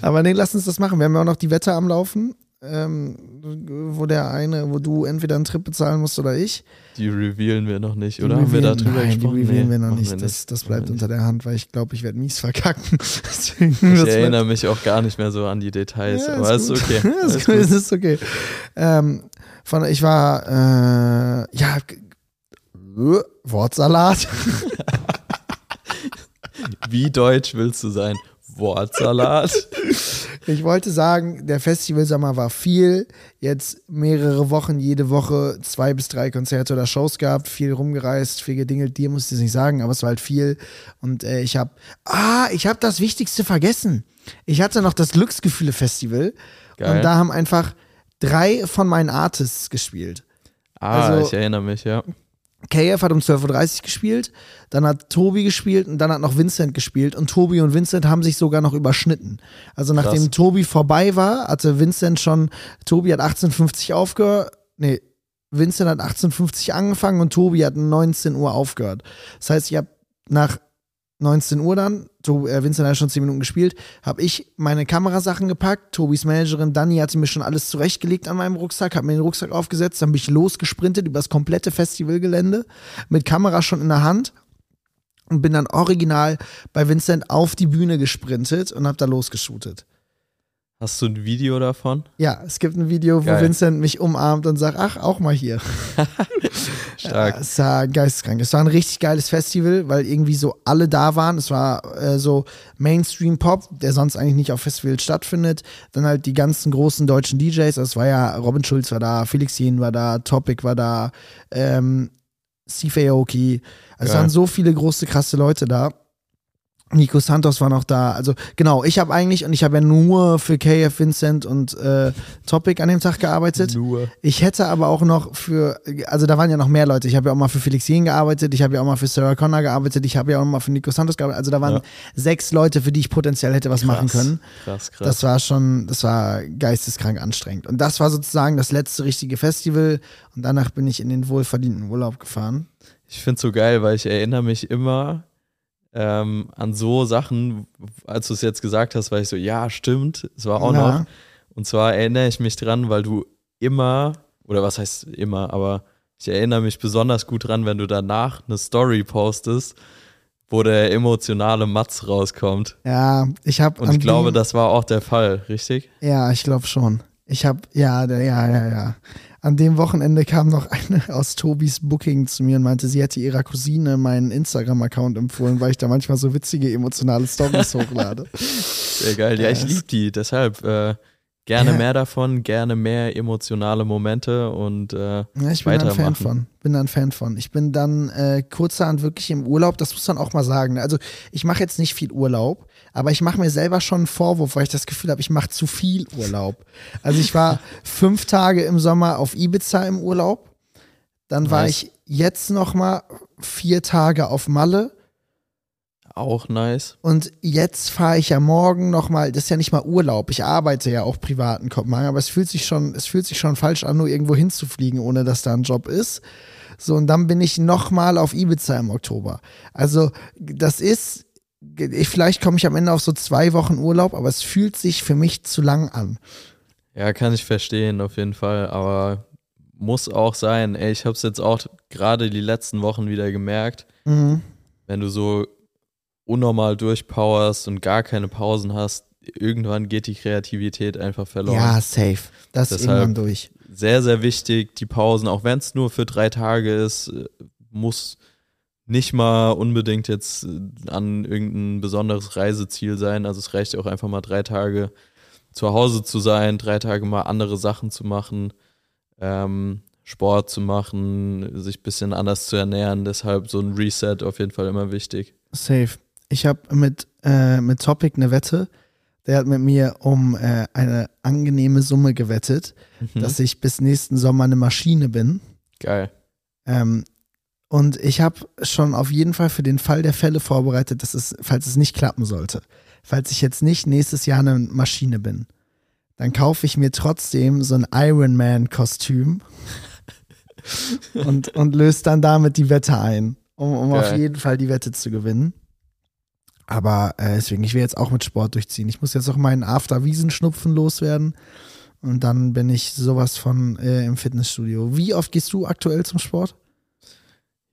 Aber nee, lass uns das machen. Wir haben ja auch noch die Wette am Laufen, wo du entweder einen Trip bezahlen musst oder ich. Die revealen wir noch nicht, oder? Haben wir da drüber gesprochen? Die revealen wir noch nicht. Das bleibt unter der Hand, weil ich glaube, ich werde mies verkacken. Ich erinnere mich auch gar nicht mehr so an die Details, ja, aber ist okay. Es ist okay. Ich war, Wortsalat. Wie deutsch willst du sein? Wortsalat. Ich wollte sagen, der Festivalsommer war viel. Jetzt mehrere Wochen, jede Woche 2 bis 3 Konzerte oder Shows gehabt, viel rumgereist, viel gedingelt. Dir musste ich es nicht sagen, aber es war halt viel. Und ich habe das Wichtigste vergessen. Ich hatte noch das Glücksgefühle-Festival. Geil. Und da haben einfach 3 von meinen Artists gespielt. Ich erinnere mich, ja. KF hat um 12.30 Uhr gespielt, dann hat Tobi gespielt und dann hat noch Vincent gespielt. Und Tobi und Vincent haben sich sogar noch überschnitten. Also nachdem Tobi vorbei war, hatte Vincent schon, Tobi hat 18.50 Uhr aufgehört, Vincent hat 18.50 Uhr angefangen und Tobi hat 19 Uhr aufgehört. Das heißt, ich habe nach 19 Uhr dann, Vincent hat schon 10 Minuten gespielt, habe ich meine Kamerasachen gepackt, Tobis Managerin Dani hatte mir schon alles zurechtgelegt an meinem Rucksack, habe mir den Rucksack aufgesetzt, dann bin ich losgesprintet über das komplette Festivalgelände, mit Kamera schon in der Hand und bin dann original bei Vincent auf die Bühne gesprintet und habe da losgeshootet. Hast du ein Video davon? Ja, es gibt ein Video, wo Vincent mich umarmt und sagt, ach, auch mal hier. Stark. Ja, es war geisteskrank. Es war ein richtig geiles Festival, weil irgendwie so alle da waren. Es war so Mainstream-Pop, der sonst eigentlich nicht auf Festivals stattfindet. Dann halt die ganzen großen deutschen DJs. Also es war ja, Robin Schulz war da, Felix Jen war da, Topic war da, Steve Aoki. Also es waren so viele große, krasse Leute da. Nico Santos war noch da, also genau, ich habe ja nur für KF, Vincent und Topic an dem Tag gearbeitet. Nur. Ich hätte aber auch noch da waren ja noch mehr Leute, ich habe ja auch mal für Felix Jen gearbeitet, ich habe ja auch mal für Sarah Connor gearbeitet, ich habe ja auch mal für Nico Santos gearbeitet, also da waren 6 Leute, für die ich potenziell hätte was machen können. Krass. Das war geisteskrank anstrengend. Und das war sozusagen das letzte richtige Festival und danach bin ich in den wohlverdienten Urlaub gefahren. Ich finde es so geil, weil ich erinnere mich immer an so Sachen, als du es jetzt gesagt hast, weil ich so, ja, stimmt, es war auch noch. Und zwar erinnere ich mich dran, weil du immer, oder was heißt immer, aber ich erinnere mich besonders gut dran, wenn du danach eine Story postest, wo der emotionale Mats rauskommt. Ja, ich habe... Und ich glaube, das war auch der Fall, richtig? Ja, ich glaube schon. Ich habe, ja. An dem Wochenende kam noch eine aus Tobis Booking zu mir und meinte, sie hätte ihrer Cousine meinen Instagram-Account empfohlen, weil ich da manchmal so witzige emotionale Stories hochlade. Sehr geil, ja, ich liebe die. Deshalb gerne mehr davon, gerne mehr emotionale Momente und weitermachen. Ja, ich bin da ein Fan von. Ich bin dann kurzerhand wirklich im Urlaub, das muss man auch mal sagen. Also ich mache jetzt nicht viel Urlaub, aber ich mache mir selber schon einen Vorwurf, weil ich das Gefühl habe, ich mache zu viel Urlaub. Also ich war 5 Tage im Sommer auf Ibiza im Urlaub, dann war ich jetzt nochmal 4 Tage auf Malle. Auch nice. Und jetzt fahre ich ja morgen nochmal, das ist ja nicht mal Urlaub, ich arbeite ja auch privat in Kopenhagen, aber es fühlt sich schon falsch an, nur irgendwo hinzufliegen, ohne dass da ein Job ist. So, und dann bin ich nochmal auf Ibiza im Oktober. Also das ist... Vielleicht komme ich am Ende auf so 2 Wochen Urlaub, aber es fühlt sich für mich zu lang an. Ja, kann ich verstehen, auf jeden Fall, aber muss auch sein. Ey, ich habe es jetzt auch gerade die letzten Wochen wieder gemerkt, wenn du so unnormal durchpowerst und gar keine Pausen hast, irgendwann geht die Kreativität einfach verloren. Ja, safe. Das ist irgendwann durch. Sehr, sehr wichtig, die Pausen, auch wenn es nur für 3 Tage ist, muss... Nicht mal unbedingt jetzt an irgendein besonderes Reiseziel sein. Also es reicht auch einfach mal 3 Tage zu Hause zu sein, 3 Tage mal andere Sachen zu machen, Sport zu machen, sich ein bisschen anders zu ernähren. Deshalb so ein Reset auf jeden Fall immer wichtig. Safe. Ich habe mit Topic eine Wette. Der hat mit mir um eine angenehme Summe gewettet, dass ich bis nächsten Sommer eine Maschine bin. Geil. Und ich habe schon auf jeden Fall für den Fall der Fälle vorbereitet, dass es, falls es nicht klappen sollte, falls ich jetzt nicht nächstes Jahr eine Maschine bin, dann kaufe ich mir trotzdem so ein Iron-Man-Kostüm und löse dann damit die Wette ein, um auf jeden Fall die Wette zu gewinnen. Aber deswegen, ich will jetzt auch mit Sport durchziehen. Ich muss jetzt auch meinen After-Wiesen-Schnupfen loswerden und dann bin ich sowas von im Fitnessstudio. Wie oft gehst du aktuell zum Sport?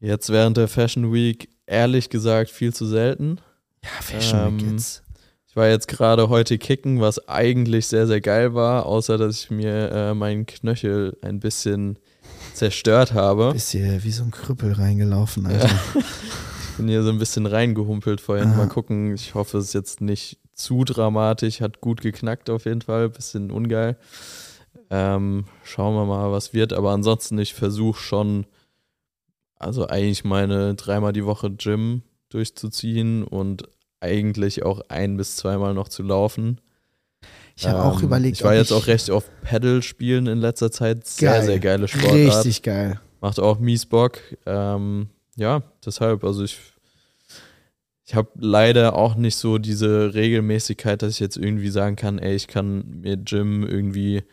Jetzt während der Fashion Week, ehrlich gesagt, viel zu selten. Ja, Fashion Week jetzt. Ich war jetzt gerade heute kicken, was eigentlich sehr, sehr geil war, außer dass ich mir meinen Knöchel ein bisschen zerstört habe. Bist hier wie so ein Krüppel reingelaufen, Alter. Ja. Ich bin hier so ein bisschen reingehumpelt vorhin. Aha. Mal gucken, ich hoffe, es ist jetzt nicht zu dramatisch. Hat gut geknackt auf jeden Fall, bisschen ungeil. Schauen wir mal, was wird. Aber ansonsten, ich versuche schon... Also eigentlich meine 3-mal die Woche Gym durchzuziehen und eigentlich auch 1- bis 2-mal noch zu laufen. Ich habe auch überlegt, ich war jetzt auch recht auf Paddle spielen in letzter Zeit. Sehr, geil. Sehr geile Sportart. Richtig geil. Macht auch mies Bock. Ja, deshalb, also ich habe leider auch nicht so diese Regelmäßigkeit, dass ich jetzt irgendwie sagen kann, ey, ich kann mir Gym irgendwie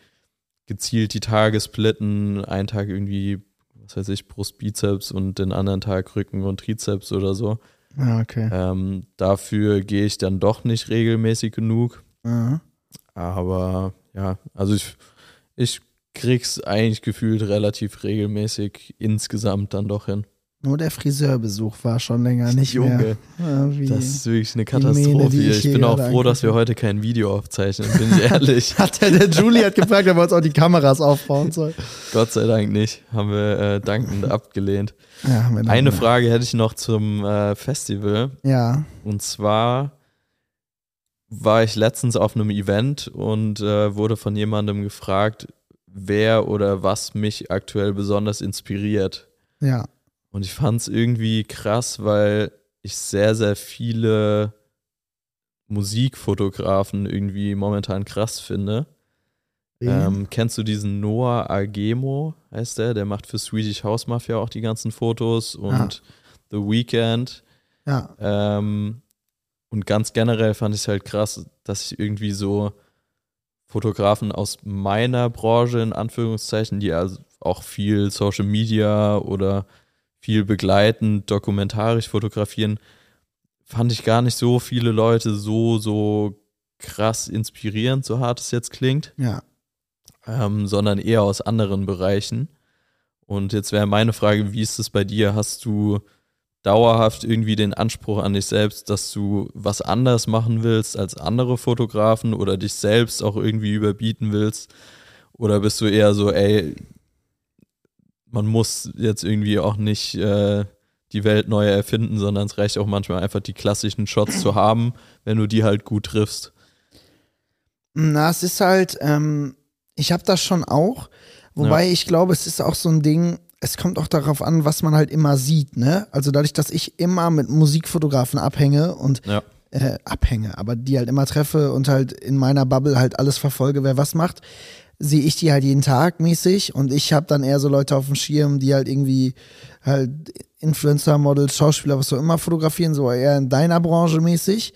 gezielt die Tage splitten, einen Tag irgendwie das heißt, ich Brust, Bizeps und den anderen Tag Rücken und Trizeps oder so. Ja, okay. Dafür gehe ich dann doch nicht regelmäßig genug. Mhm. Aber ja, also ich krieg's eigentlich gefühlt relativ regelmäßig insgesamt dann doch hin. Nur der Friseurbesuch war schon länger nicht Junge, mehr. Das ist wirklich eine Katastrophe. Ich bin auch froh, dass wir heute kein Video aufzeichnen, bin ich ehrlich. Der Julie hat gefragt, ob wir uns auch die Kameras aufbauen sollen. Gott sei Dank nicht. Haben wir dankend abgelehnt. Ja, eine Frage hätte ich noch zum Festival. Ja. Und zwar war ich letztens auf einem Event und wurde von jemandem gefragt, wer oder was mich aktuell besonders inspiriert. Ja. Und ich fand es irgendwie krass, weil ich sehr, sehr viele Musikfotografen irgendwie momentan krass finde. Kennst du diesen Noah Agemo, heißt der? Der macht für Swedish House Mafia auch die ganzen Fotos und The Weeknd. Ja. Und ganz generell fand ich es halt krass, dass ich irgendwie so Fotografen aus meiner Branche, in Anführungszeichen, die also auch viel Social Media oder viel begleiten, dokumentarisch fotografieren, fand ich gar nicht so viele Leute so krass inspirierend, so hart es jetzt klingt. Ja. Sondern eher aus anderen Bereichen. Und jetzt wäre meine Frage, wie ist es bei dir? Hast du dauerhaft irgendwie den Anspruch an dich selbst, dass du was anders machen willst als andere Fotografen oder dich selbst auch irgendwie überbieten willst? Oder bist du eher so, ey, man muss jetzt irgendwie auch nicht die Welt neu erfinden, sondern es reicht auch manchmal einfach, die klassischen Shots zu haben, wenn du die halt gut triffst? Na, es ist halt, ich habe das schon auch, wobei ich glaube, es ist auch so ein Ding, es kommt auch darauf an, was man halt immer sieht, ne? Also dadurch, dass ich immer mit Musikfotografen abhänge und aber die halt immer treffe und halt in meiner Bubble halt alles verfolge, wer was macht, sehe ich die halt jeden Tag mäßig, und ich habe dann eher so Leute auf dem Schirm, die halt irgendwie halt Influencer, Models, Schauspieler, was auch immer fotografieren, so eher in deiner Branche mäßig.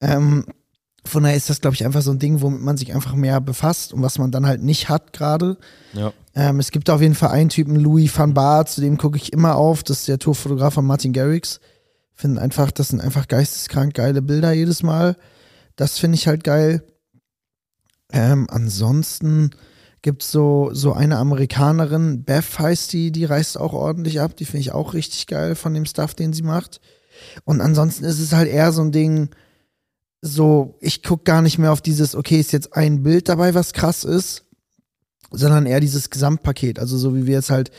Von daher ist das, glaube ich, einfach so ein Ding, womit man sich einfach mehr befasst und was man dann halt nicht hat gerade. Ja. Es gibt auf jeden Fall einen Typen, Louis van Baar, zu dem gucke ich immer auf, das ist der Tourfotograf von Martin Garrix. Finden einfach, das sind einfach geisteskrank geile Bilder jedes Mal. Das finde ich halt geil. Ansonsten gibt es so eine Amerikanerin, Beth heißt die, die reißt auch ordentlich ab, die finde ich auch richtig geil von dem Stuff, den sie macht. Und ansonsten ist es halt eher so ein Ding, so, ich gucke gar nicht mehr auf dieses, okay, ist jetzt ein Bild dabei, was krass ist, sondern eher dieses Gesamtpaket. Also so wie wir jetzt halt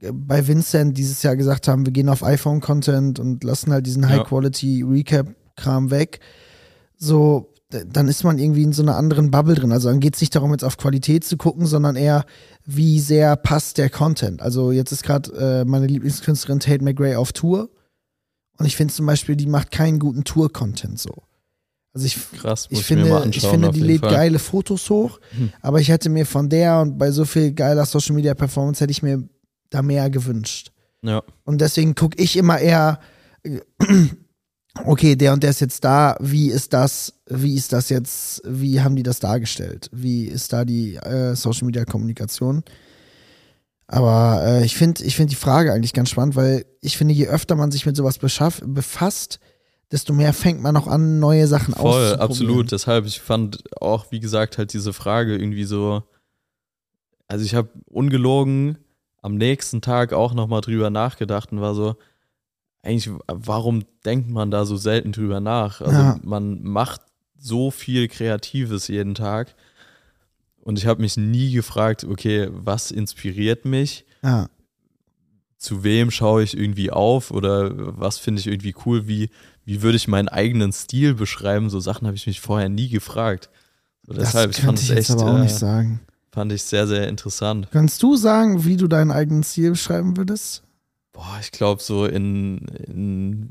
bei Vincent dieses Jahr gesagt haben, wir gehen auf iPhone-Content und lassen halt diesen High-Quality-Recap-Kram weg. So, dann ist man irgendwie in so einer anderen Bubble drin. Also dann geht es nicht darum, jetzt auf Qualität zu gucken, sondern eher, wie sehr passt der Content. Also jetzt ist gerade meine Lieblingskünstlerin Tate McRae auf Tour, und ich finde zum Beispiel, die macht keinen guten Tour-Content so. Also ich finde, die lädt geile Fotos hoch, aber ich hätte mir von der und bei so viel geiler Social Media Performance hätte ich mir da mehr gewünscht. Ja. Und deswegen gucke ich immer eher, okay, der und der ist jetzt da, wie ist das jetzt, wie haben die das dargestellt? Wie ist da die Social Media Kommunikation? Aber ich finde die Frage eigentlich ganz spannend, weil ich finde, je öfter man sich mit sowas befasst, desto mehr fängt man auch an, neue Sachen auszuprobieren. Voll, absolut. Deshalb, ich fand auch, wie gesagt, halt diese Frage irgendwie so, also ich habe ungelogen am nächsten Tag auch nochmal drüber nachgedacht und war so, eigentlich, warum denkt man da so selten drüber nach? Also man macht so viel Kreatives jeden Tag, und ich habe mich nie gefragt, okay, was inspiriert mich? Ja. Zu wem schaue ich irgendwie auf, oder was finde ich irgendwie cool, wie würde ich meinen eigenen Stil beschreiben? So Sachen habe ich mich vorher nie gefragt. So, deshalb, das könnte ich jetzt echt, aber auch nicht sagen. Fand ich sehr, sehr interessant. Kannst du sagen, wie du deinen eigenen Stil beschreiben würdest? Boah, ich glaube so in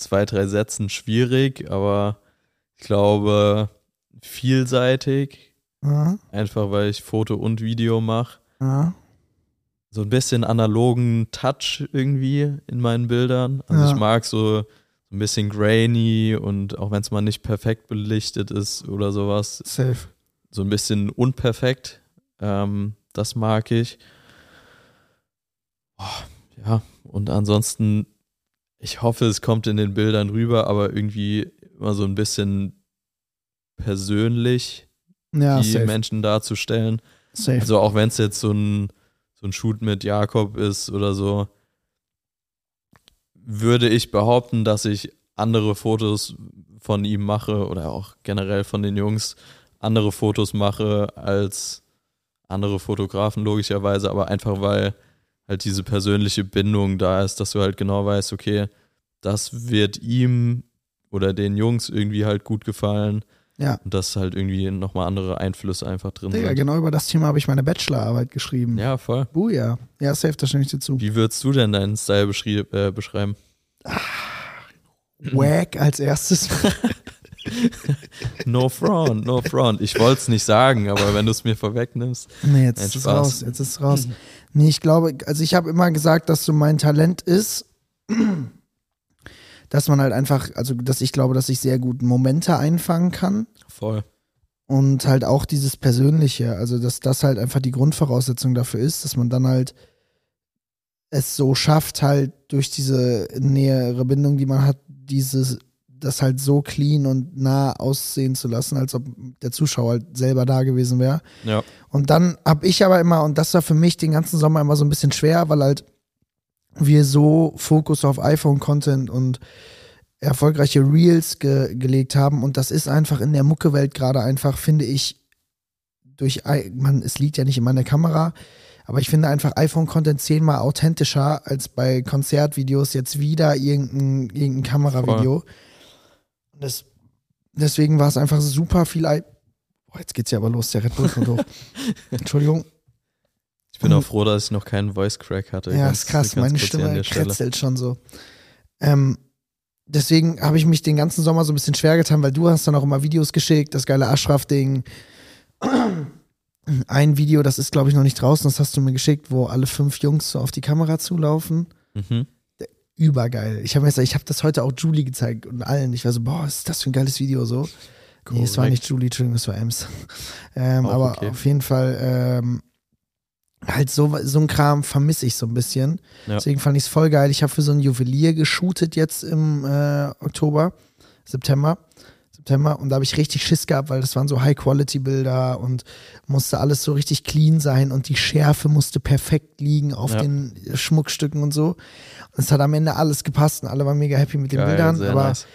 2-3 Sätzen schwierig, aber ich glaube vielseitig. Ja. Einfach, weil ich Foto und Video mache. Ja. So ein bisschen analogen Touch irgendwie in meinen Bildern. Also ich mag so ein bisschen grainy, und auch wenn es mal nicht perfekt belichtet ist oder sowas. Safe. So ein bisschen unperfekt. Das mag ich. Oh, ja, und ansonsten, ich hoffe, es kommt in den Bildern rüber, aber irgendwie immer so ein bisschen persönlich die Menschen darzustellen. Safe. Also auch wenn es jetzt so ein Shoot mit Jakob ist oder so, würde ich behaupten, dass ich andere Fotos von ihm mache oder auch generell von den Jungs andere Fotos mache als andere Fotografen logischerweise, aber einfach, weil halt diese persönliche Bindung da ist, dass du halt genau weißt, okay, das wird ihm oder den Jungs irgendwie halt gut gefallen. Ja. Und dass halt irgendwie nochmal andere Einflüsse einfach drin sind. Ja, genau, über das Thema habe ich meine Bachelorarbeit geschrieben. Ja, voll. Buja. Ja, safe, da stimme ich dir zu. Wie würdest du denn deinen Style beschreiben? Wack als erstes. No front. Ich wollte es nicht sagen, aber wenn du es mir vorwegnimmst. Nee, jetzt ist es raus. Nee, ich glaube, also ich habe immer gesagt, dass so mein Talent ist, dass man halt einfach, also dass ich glaube, dass ich sehr gut Momente einfangen kann. Voll. Und halt auch dieses Persönliche, also dass das halt einfach die Grundvoraussetzung dafür ist, dass man dann halt es so schafft, halt durch diese nähere Bindung, die man hat, das halt so clean und nah aussehen zu lassen, als ob der Zuschauer halt selber da gewesen wäre. Ja. Und dann habe ich aber immer, und das war für mich den ganzen Sommer immer so ein bisschen schwer, weil halt wir so Fokus auf iPhone-Content und erfolgreiche Reels gelegt haben. Und das ist einfach in der Mucke-Welt gerade einfach, finde ich, es liegt ja nicht immer in der Kamera, aber ich finde einfach iPhone-Content 10-mal authentischer als bei Konzertvideos jetzt wieder irgendein Kameravideo. Deswegen war es einfach super viel jetzt geht's ja aber los, der Red Bull kommt hoch. Entschuldigung. Ich bin auch froh, dass ich noch keinen Voice-Crack hatte. Ja, ist krass, meine Stimme kritzelt schon so. Deswegen habe ich mich den ganzen Sommer so ein bisschen schwer getan, weil du hast dann auch immer Videos geschickt, das geile Ashraf-Ding. Ein Video, das ist glaube ich noch nicht draußen, das hast du mir geschickt, wo alle 5 Jungs so auf die Kamera zulaufen. Mhm. Übergeil. Ich habe das heute auch Julie gezeigt und allen. Ich war so, boah, was ist das für ein geiles Video so. Cool. Nee, es war nicht Julie, Entschuldigung, es war Ems. Aber okay. Auf jeden Fall halt so ein Kram vermisse ich so ein bisschen. Ja. Deswegen fand ich es voll geil. Ich habe für so einen Juwelier geshootet jetzt im September und da habe ich richtig Schiss gehabt, weil das waren so High-Quality-Bilder und musste alles so richtig clean sein und die Schärfe musste perfekt liegen auf den Schmuckstücken und so. Und es hat am Ende alles gepasst und alle waren mega happy mit den Bildern, aber nice.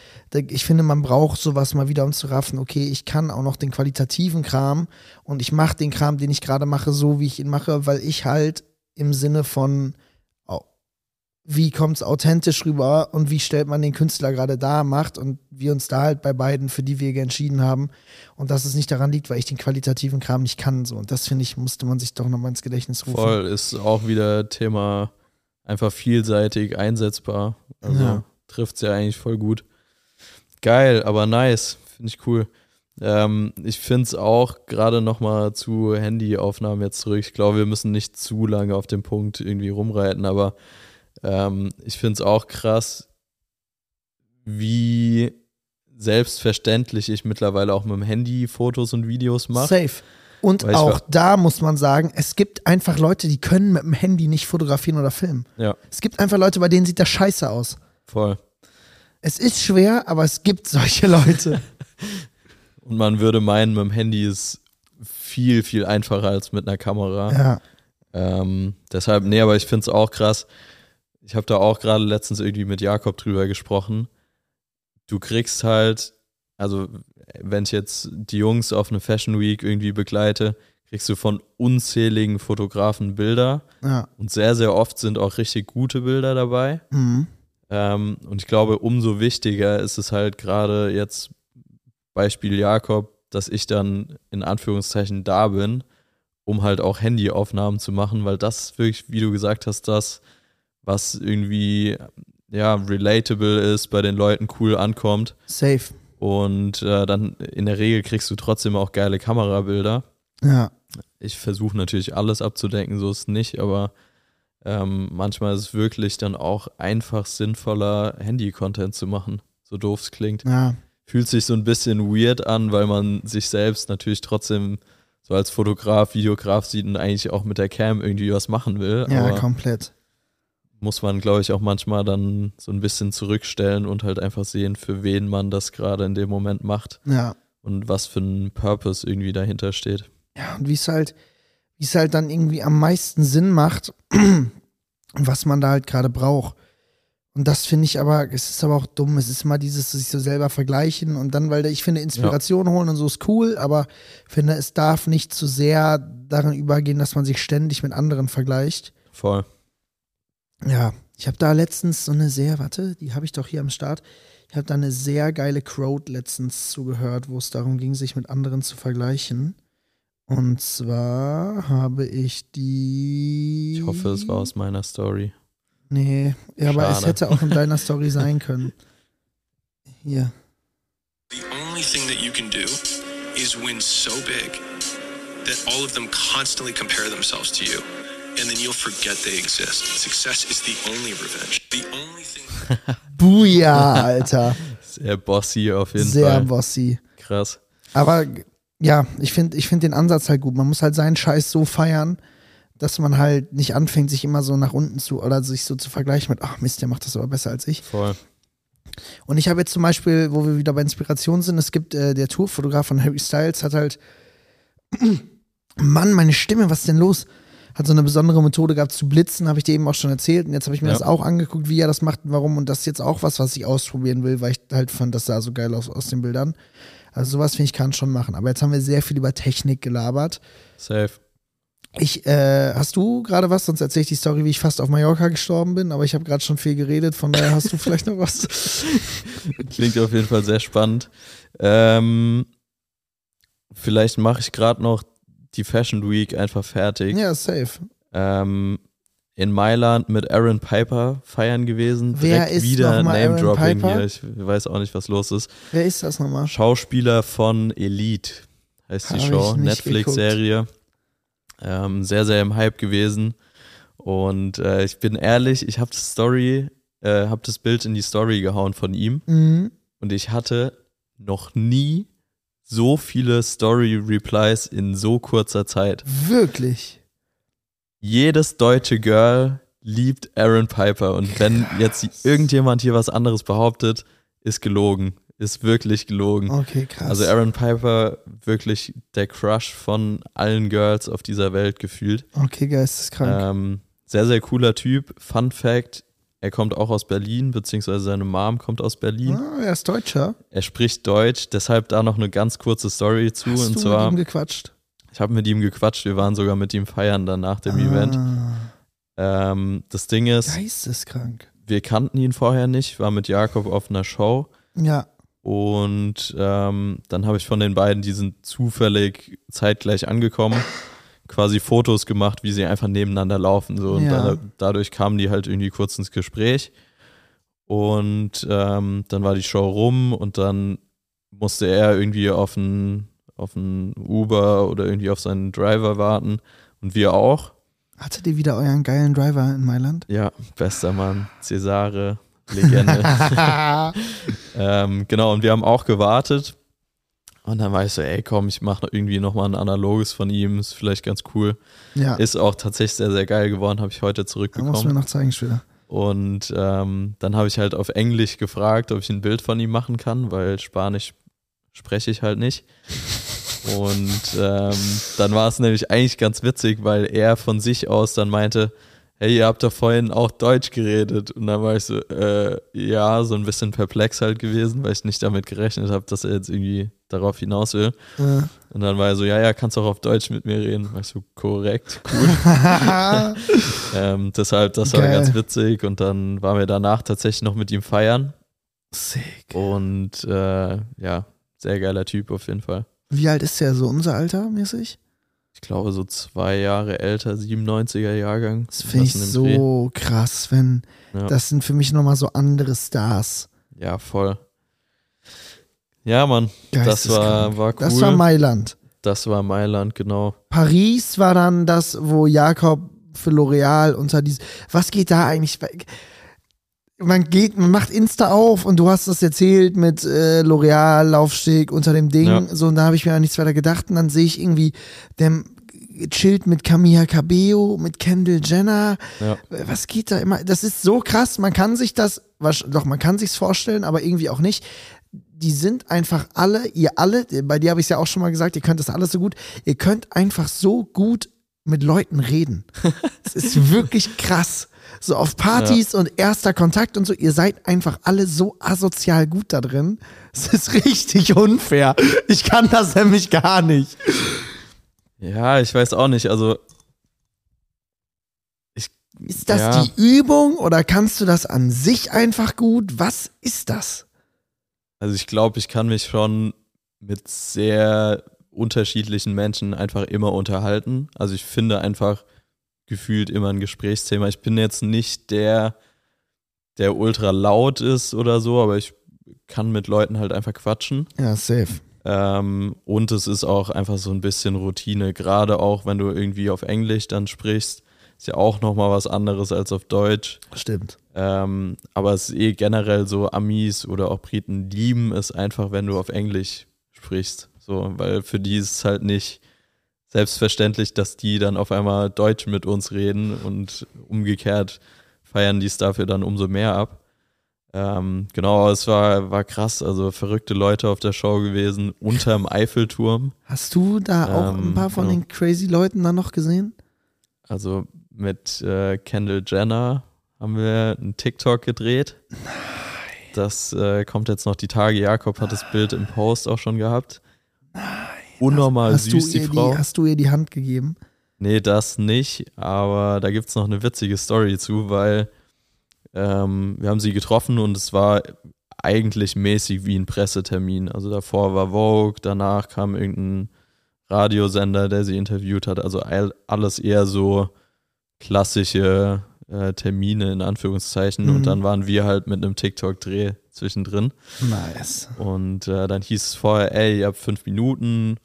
Ich finde, man braucht sowas mal wieder, um zu raffen, okay, ich kann auch noch den qualitativen Kram und ich mache den Kram, den ich gerade mache, so wie ich ihn mache, weil ich halt im Sinne von wie kommt's authentisch rüber und wie stellt man den Künstler gerade dar, macht und wir uns da halt bei beiden für die Wege entschieden haben und dass es nicht daran liegt, weil ich den qualitativen Kram nicht kann. So. Und das, finde ich, musste man sich doch nochmal ins Gedächtnis rufen. Voll, ist auch wieder Thema einfach vielseitig einsetzbar. Also trifft's ja eigentlich voll gut. Geil, aber nice, finde ich cool. Ich finde es auch gerade nochmal zu Handyaufnahmen jetzt zurück. Ich glaube, wir müssen nicht zu lange auf dem Punkt irgendwie rumreiten, aber ich finde es auch krass, wie selbstverständlich ich mittlerweile auch mit dem Handy Fotos und Videos mache. Safe. Und auch da muss man sagen, es gibt einfach Leute, die können mit dem Handy nicht fotografieren oder filmen. Ja. Es gibt einfach Leute, bei denen sieht das scheiße aus. Voll. Es ist schwer, aber es gibt solche Leute. Und man würde meinen, mit dem Handy ist viel, viel einfacher als mit einer Kamera. Ja. Deshalb, aber ich finde es auch krass. Ich habe da auch gerade letztens irgendwie mit Jakob drüber gesprochen. Du kriegst halt, also wenn ich jetzt die Jungs auf eine Fashion Week irgendwie begleite, kriegst du von unzähligen Fotografen Bilder. Ja. Und sehr, sehr oft sind auch richtig gute Bilder dabei. Mhm. Und ich glaube, umso wichtiger ist es halt gerade jetzt, Beispiel Jakob, dass ich dann in Anführungszeichen da bin, um halt auch Handyaufnahmen zu machen, weil das wirklich, wie du gesagt hast, das, was irgendwie relatable ist, bei den Leuten cool ankommt. Safe. Und dann in der Regel kriegst du trotzdem auch geile Kamerabilder. Ja. Ich versuche natürlich alles abzudenken, so ist es nicht, aber manchmal ist es wirklich dann auch einfach sinnvoller, Handy-Content zu machen, so doof es klingt. Ja. Fühlt sich so ein bisschen weird an, weil man sich selbst natürlich trotzdem so als Fotograf, Videograf sieht und eigentlich auch mit der Cam irgendwie was machen will. Ja, aber komplett. Muss man, glaube ich, auch manchmal dann so ein bisschen zurückstellen und halt einfach sehen, für wen man das gerade in dem Moment macht. Ja. Und was für ein Purpose irgendwie dahinter steht. Ja, und wie es halt dann irgendwie am meisten Sinn macht, was man da halt gerade braucht. Und das finde ich aber, es ist aber auch dumm, es ist immer dieses, sich so selber vergleichen und dann, weil ich finde, Inspiration holen und so ist cool, aber ich finde, es darf nicht zu sehr darin übergehen, dass man sich ständig mit anderen vergleicht. Voll. Ja, ich habe da letztens so eine die habe ich doch hier am Start, ich habe da eine sehr geile Quote letztens zugehört, wo es darum ging, sich mit anderen zu vergleichen. Und zwar habe ich ich hoffe, es war aus meiner Story. Nee, ja, aber es hätte auch in deiner Story sein können. Hier. The only thing that you can do is win so big that all of them constantly compare themselves to you. And then you'll forget they exist. Success is the only revenge. The only thing. Booyah, Alter. Sehr bossy auf jeden Fall. Sehr bossy. Krass. Aber ja, ich find den Ansatz halt gut. Man muss halt seinen Scheiß so feiern, dass man halt nicht anfängt, sich immer so nach unten zu, oder sich so zu vergleichen mit, ach Mist, der macht das aber besser als ich. Voll. Und ich habe jetzt zum Beispiel, wo wir wieder bei Inspiration sind, es gibt, der Tourfotograf von Harry Styles hat halt, Mann, meine Stimme, was ist denn los? Hat so eine besondere Methode gehabt zu blitzen, habe ich dir eben auch schon erzählt. Und jetzt habe ich mir das auch angeguckt, wie er das macht und warum. Und das ist jetzt auch was, was ich ausprobieren will, weil ich halt fand, das sah so geil aus den Bildern. Also sowas, finde ich, kann schon machen. Aber jetzt haben wir sehr viel über Technik gelabert. Safe. Hast du gerade was? Sonst erzähle ich die Story, wie ich fast auf Mallorca gestorben bin. Aber ich habe gerade schon viel geredet, von daher hast du vielleicht noch was. Klingt auf jeden Fall sehr spannend. Vielleicht mache ich gerade noch die Fashion Week einfach fertig. Ja, safe. In Mailand mit Aron Piper feiern gewesen. Wer ist wieder Name-Dropping hier. Ich weiß auch nicht, was los ist. Wer ist das nochmal? Schauspieler von Elite heißt die Show. Netflix-Serie. Sehr, sehr im Hype gewesen. Und ich bin ehrlich, ich habe das Bild in die Story gehauen von ihm. Mhm. Und ich hatte noch nie so viele Story-Replies in so kurzer Zeit. Wirklich? Jedes deutsche Girl liebt Aron Piper. Und wenn jetzt irgendjemand hier was anderes behauptet, ist gelogen. Ist wirklich gelogen. Okay, krass. Also Aron Piper, wirklich der Crush von allen Girls auf dieser Welt gefühlt. Okay, geisteskrank. Sehr, sehr cooler Typ. Fun Fact, er kommt auch aus Berlin, beziehungsweise seine Mom kommt aus Berlin. Ah, er ist Deutscher. Er spricht Deutsch, deshalb da noch eine ganz kurze Story zu. Hast und du zwar, mit ihm gequatscht? Ich habe mit ihm gequatscht, wir waren sogar mit ihm feiern dann nach dem Event. Das Ding ist, geisteskrank. Wir kannten ihn vorher nicht, war mit Jakob auf einer Show. Ja. Und dann habe ich von den beiden, die sind zufällig zeitgleich angekommen, quasi Fotos gemacht, wie sie einfach nebeneinander laufen. So. Und dadurch kamen die halt irgendwie kurz ins Gespräch. Und dann war die Show rum und dann musste er irgendwie auf einen Uber oder irgendwie auf seinen Driver warten. Und wir auch. Hattet ihr wieder euren geilen Driver in Mailand? Ja, bester Mann, Cesare. Legende. Genau, und wir haben auch gewartet. Und dann war ich so, ey komm, ich mache irgendwie nochmal ein analoges von ihm, ist vielleicht ganz cool. Ja. Ist auch tatsächlich sehr, sehr geil geworden, habe ich heute zurückbekommen. Musst du mir noch zeigen, Schüler. Und dann habe ich halt auf Englisch gefragt, ob ich ein Bild von ihm machen kann, weil Spanisch spreche ich halt nicht. Und dann war es nämlich eigentlich ganz witzig, weil er von sich aus dann meinte, hey, ihr habt doch vorhin auch Deutsch geredet. Und dann war ich so, so ein bisschen perplex halt gewesen, weil ich nicht damit gerechnet habe, dass er jetzt irgendwie darauf hinaus will. Ja. Und dann war er so, ja, kannst auch auf Deutsch mit mir reden. War ich so, korrekt, cool. Deshalb, das war ganz witzig. Und dann waren wir danach tatsächlich noch mit ihm feiern. Sick. Und sehr geiler Typ auf jeden Fall. Wie alt ist der? So unser Alter mäßig? Ich glaube, so 2 Jahre älter, 97er-Jahrgang. Das finde ich so krass, Sven. Ja. Das sind für mich nochmal so andere Stars. Ja, voll. Ja, Mann. Das war cool. Das war Mailand. Das war Mailand, genau. Paris war dann das, wo Jakob für L'Oreal unter diesem... Was geht da eigentlich... Man macht Insta auf und du hast das erzählt mit L'Oreal, Laufsteg, unter dem Ding. Ja. So, und da habe ich mir auch nichts weiter gedacht. Und dann sehe ich irgendwie, der chillt mit Camila Cabello, mit Kendall Jenner. Ja. Was geht da immer? Das ist so krass. Man kann sich das, man kann sich's vorstellen, aber irgendwie auch nicht. Die sind einfach ihr alle, bei dir habe ich es ja auch schon mal gesagt, ihr könnt das alles so gut, ihr könnt einfach so gut mit Leuten reden. Es ist wirklich krass. So auf Partys und erster Kontakt und so, ihr seid einfach alle so asozial gut da drin. Es ist richtig unfair. Ich kann das nämlich gar nicht. Ja, ich weiß auch nicht, also ist das die Übung oder kannst du das an sich einfach gut? Was ist das? Also ich glaube, ich kann mich schon mit sehr unterschiedlichen Menschen einfach immer unterhalten. Also ich finde einfach gefühlt immer ein Gesprächsthema. Ich bin jetzt nicht der ultra laut ist oder so, aber ich kann mit Leuten halt einfach quatschen. Ja, safe. Und es ist auch einfach so ein bisschen Routine, gerade auch, wenn du irgendwie auf Englisch dann sprichst, ist ja auch nochmal was anderes als auf Deutsch. Stimmt. Aber es ist generell so, Amis oder auch Briten lieben es einfach, wenn du auf Englisch sprichst. So, weil für die ist es halt nicht selbstverständlich, dass die dann auf einmal Deutsch mit uns reden und umgekehrt feiern die es dafür dann umso mehr ab. Genau, es war krass, also verrückte Leute auf der Show gewesen, unterm Eiffelturm. Hast du da auch ein paar von den crazy Leuten dann noch gesehen? Also mit Kendall Jenner haben wir einen TikTok gedreht. Nein. Das kommt jetzt noch die Tage. Jakob hat das Bild im Post auch schon gehabt. Nein. Unnormal süß, die Frau. Hast du ihr die Hand gegeben? Nee, das nicht, aber da gibt es noch eine witzige Story zu, weil wir haben sie getroffen und es war eigentlich mäßig wie ein Pressetermin. Also davor war Vogue, danach kam irgendein Radiosender, der sie interviewt hat. Also alles eher so klassische Termine in Anführungszeichen. Mhm. Und dann waren wir halt mit einem TikTok-Dreh zwischendrin. Nice. Und dann hieß es vorher, ey, ihr habt 5 Minuten,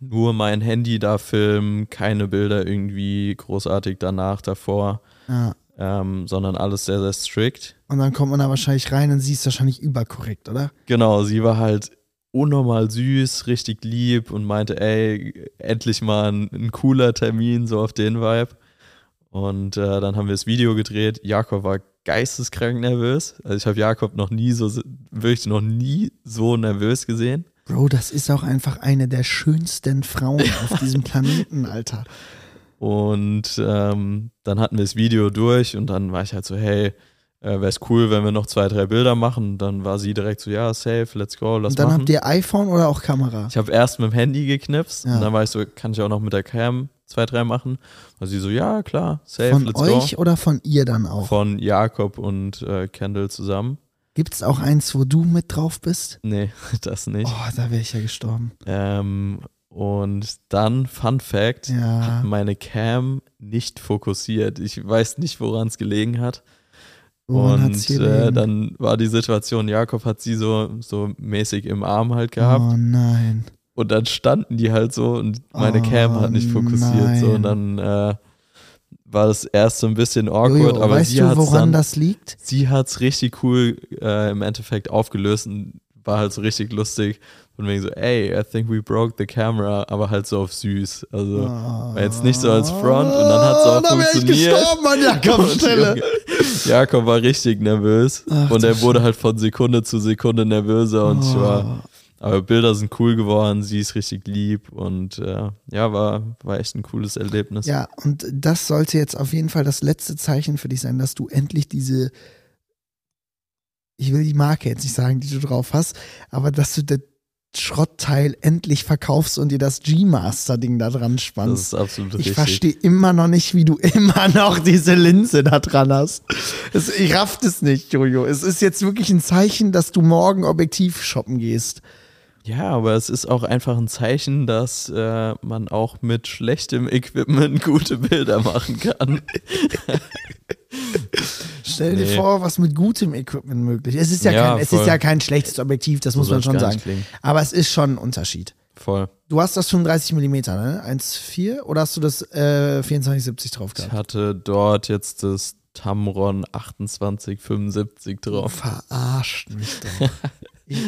nur mein Handy da filmen, keine Bilder irgendwie großartig danach, davor. Ja. Sondern alles sehr, sehr strikt. Und dann kommt man da wahrscheinlich rein und sie ist wahrscheinlich überkorrekt, oder? Genau, sie war halt unnormal süß, richtig lieb und meinte, ey, endlich mal ein cooler Termin, so auf den Vibe. Und dann haben wir das Video gedreht. Jakob war geisteskrank nervös. Also ich habe Jakob noch nie so nervös gesehen. Bro, das ist auch einfach eine der schönsten Frauen auf diesem Planeten, Alter. Und dann hatten wir das Video durch und dann war ich halt so, hey, wäre es cool, wenn wir noch 2, 3 Bilder machen. Und dann war sie direkt so, ja, safe, let's go, lass machen. Und dann habt ihr iPhone oder auch Kamera? Ich habe erst mit dem Handy geknipst und dann war ich so, kann ich auch noch mit der Cam 2, 3 machen? Und sie so, ja, klar, safe, let's go. Von euch oder von ihr dann auch? Von Jakob und Kendall zusammen. Gibt's auch eins, wo du mit drauf bist? Nee, das nicht. Oh, da wäre ich ja gestorben. Und dann, Fun Fact, hat meine Cam nicht fokussiert. Ich weiß nicht, woran es gelegen hat. Und dann war die Situation, Jakob hat sie so mäßig im Arm halt gehabt. Oh nein. Und dann standen die halt so und meine Cam hat nicht fokussiert. So. Und dann war das erst so ein bisschen awkward. Jojo, aber weißt du, woran das liegt? Sie hat es richtig cool im Endeffekt aufgelöst und war halt so richtig lustig. Und wegen so, ey, I think we broke the camera, aber halt so auf süß. Also war jetzt nicht so als Front und dann hat es auch funktioniert. Da wäre ich gestorben an Jakobs Stelle. Jakob war richtig nervös. Ach, und er wurde halt von Sekunde zu Sekunde nervöser und ich war. Aber Bilder sind cool geworden, sie ist richtig lieb und war echt ein cooles Erlebnis. Ja, und das sollte jetzt auf jeden Fall das letzte Zeichen für dich sein, dass du endlich diese, ich will die Marke jetzt nicht sagen, die du drauf hast, aber dass du das Schrottteil endlich verkaufst und dir das G-Master-Ding da dran spannst. Das ist absolut richtig. Ich verstehe immer noch nicht, wie du immer noch diese Linse da dran hast. Ich raff das nicht, Jojo. Es ist jetzt wirklich ein Zeichen, dass du morgen objektiv shoppen gehst. Ja, aber es ist auch einfach ein Zeichen, dass man auch mit schlechtem Equipment gute Bilder machen kann. Stell dir vor, was mit gutem Equipment möglich ist. Es ist ja kein schlechtes Objektiv, das muss man schon sagen. Aber es ist schon ein Unterschied. Voll. Du hast das 35mm, ne? 1,4 oder hast du das 24-70 drauf gehabt? Ich hatte dort jetzt das Tamron 28-75 drauf. Verarscht mich doch.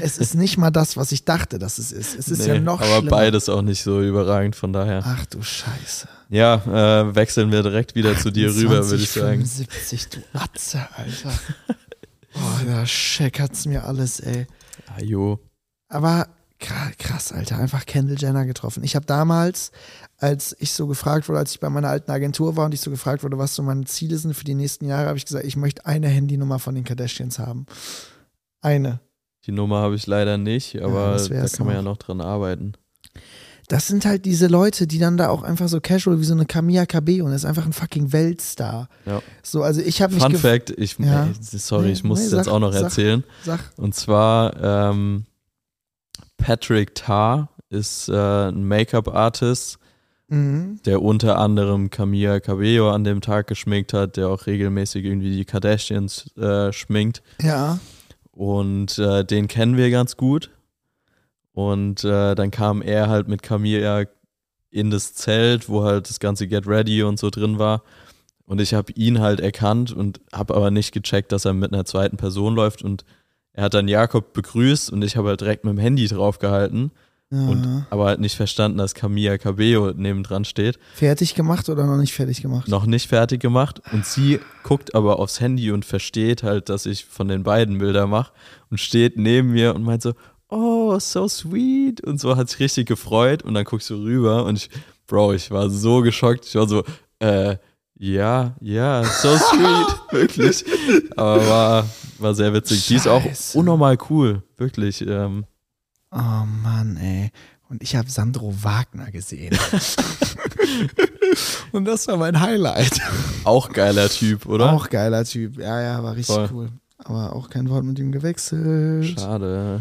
Es ist nicht mal das, was ich dachte, dass es ist. Es ist ja noch schlimmer. Aber beides auch nicht so überragend, von daher. Ach du Scheiße. Ja, wechseln wir direkt wieder zu dir rüber, würde ich sagen. 75, du Atze, Alter. Oh, da scheckert's mir alles, ey. Ajo. Aber krass, Alter, einfach Kendall Jenner getroffen. Ich habe damals, als ich bei meiner alten Agentur war und ich so gefragt wurde, was so meine Ziele sind für die nächsten Jahre, habe ich gesagt, ich möchte eine Handynummer von den Kardashians haben. Eine. Die Nummer habe ich leider nicht, aber da kann man ja noch dran arbeiten. Das sind halt diese Leute, die dann da auch einfach so casual wie so eine Camila Cabello, und das ist einfach ein fucking Weltstar. Ja. So, also ich habe mich Fun Fact, ich muss es jetzt auch noch erzählen. Und zwar Patrick Tarr ist ein Make-up-Artist, der unter anderem Camila Cabello an dem Tag geschminkt hat, der auch regelmäßig irgendwie die Kardashians schminkt. Ja. Und den kennen wir ganz gut. Und dann kam er halt mit Camila in das Zelt, wo halt das ganze Get Ready und so drin war. Und ich habe ihn halt erkannt und habe aber nicht gecheckt, dass er mit einer zweiten Person läuft. Und er hat dann Jakob begrüßt und ich habe halt direkt mit dem Handy drauf gehalten. Und, aber nicht verstanden, dass Camila Cabello nebendran steht. Fertig gemacht oder noch nicht fertig gemacht? Noch nicht fertig gemacht. Und sie guckt aber aufs Handy und versteht halt, dass ich von den beiden Bilder mache und steht neben mir und meint so, oh, so sweet. Und so hat sich richtig gefreut. Und dann guckst du rüber und ich war so geschockt. Ich war so, ja, so sweet, wirklich. Aber war sehr witzig. Scheiße. Die ist auch unnormal cool, wirklich. Oh Mann, ey. Und ich habe Sandro Wagner gesehen. Und das war mein Highlight. Auch geiler Typ, oder? Auch geiler Typ. Ja, war richtig cool. Aber auch kein Wort mit ihm gewechselt. Schade.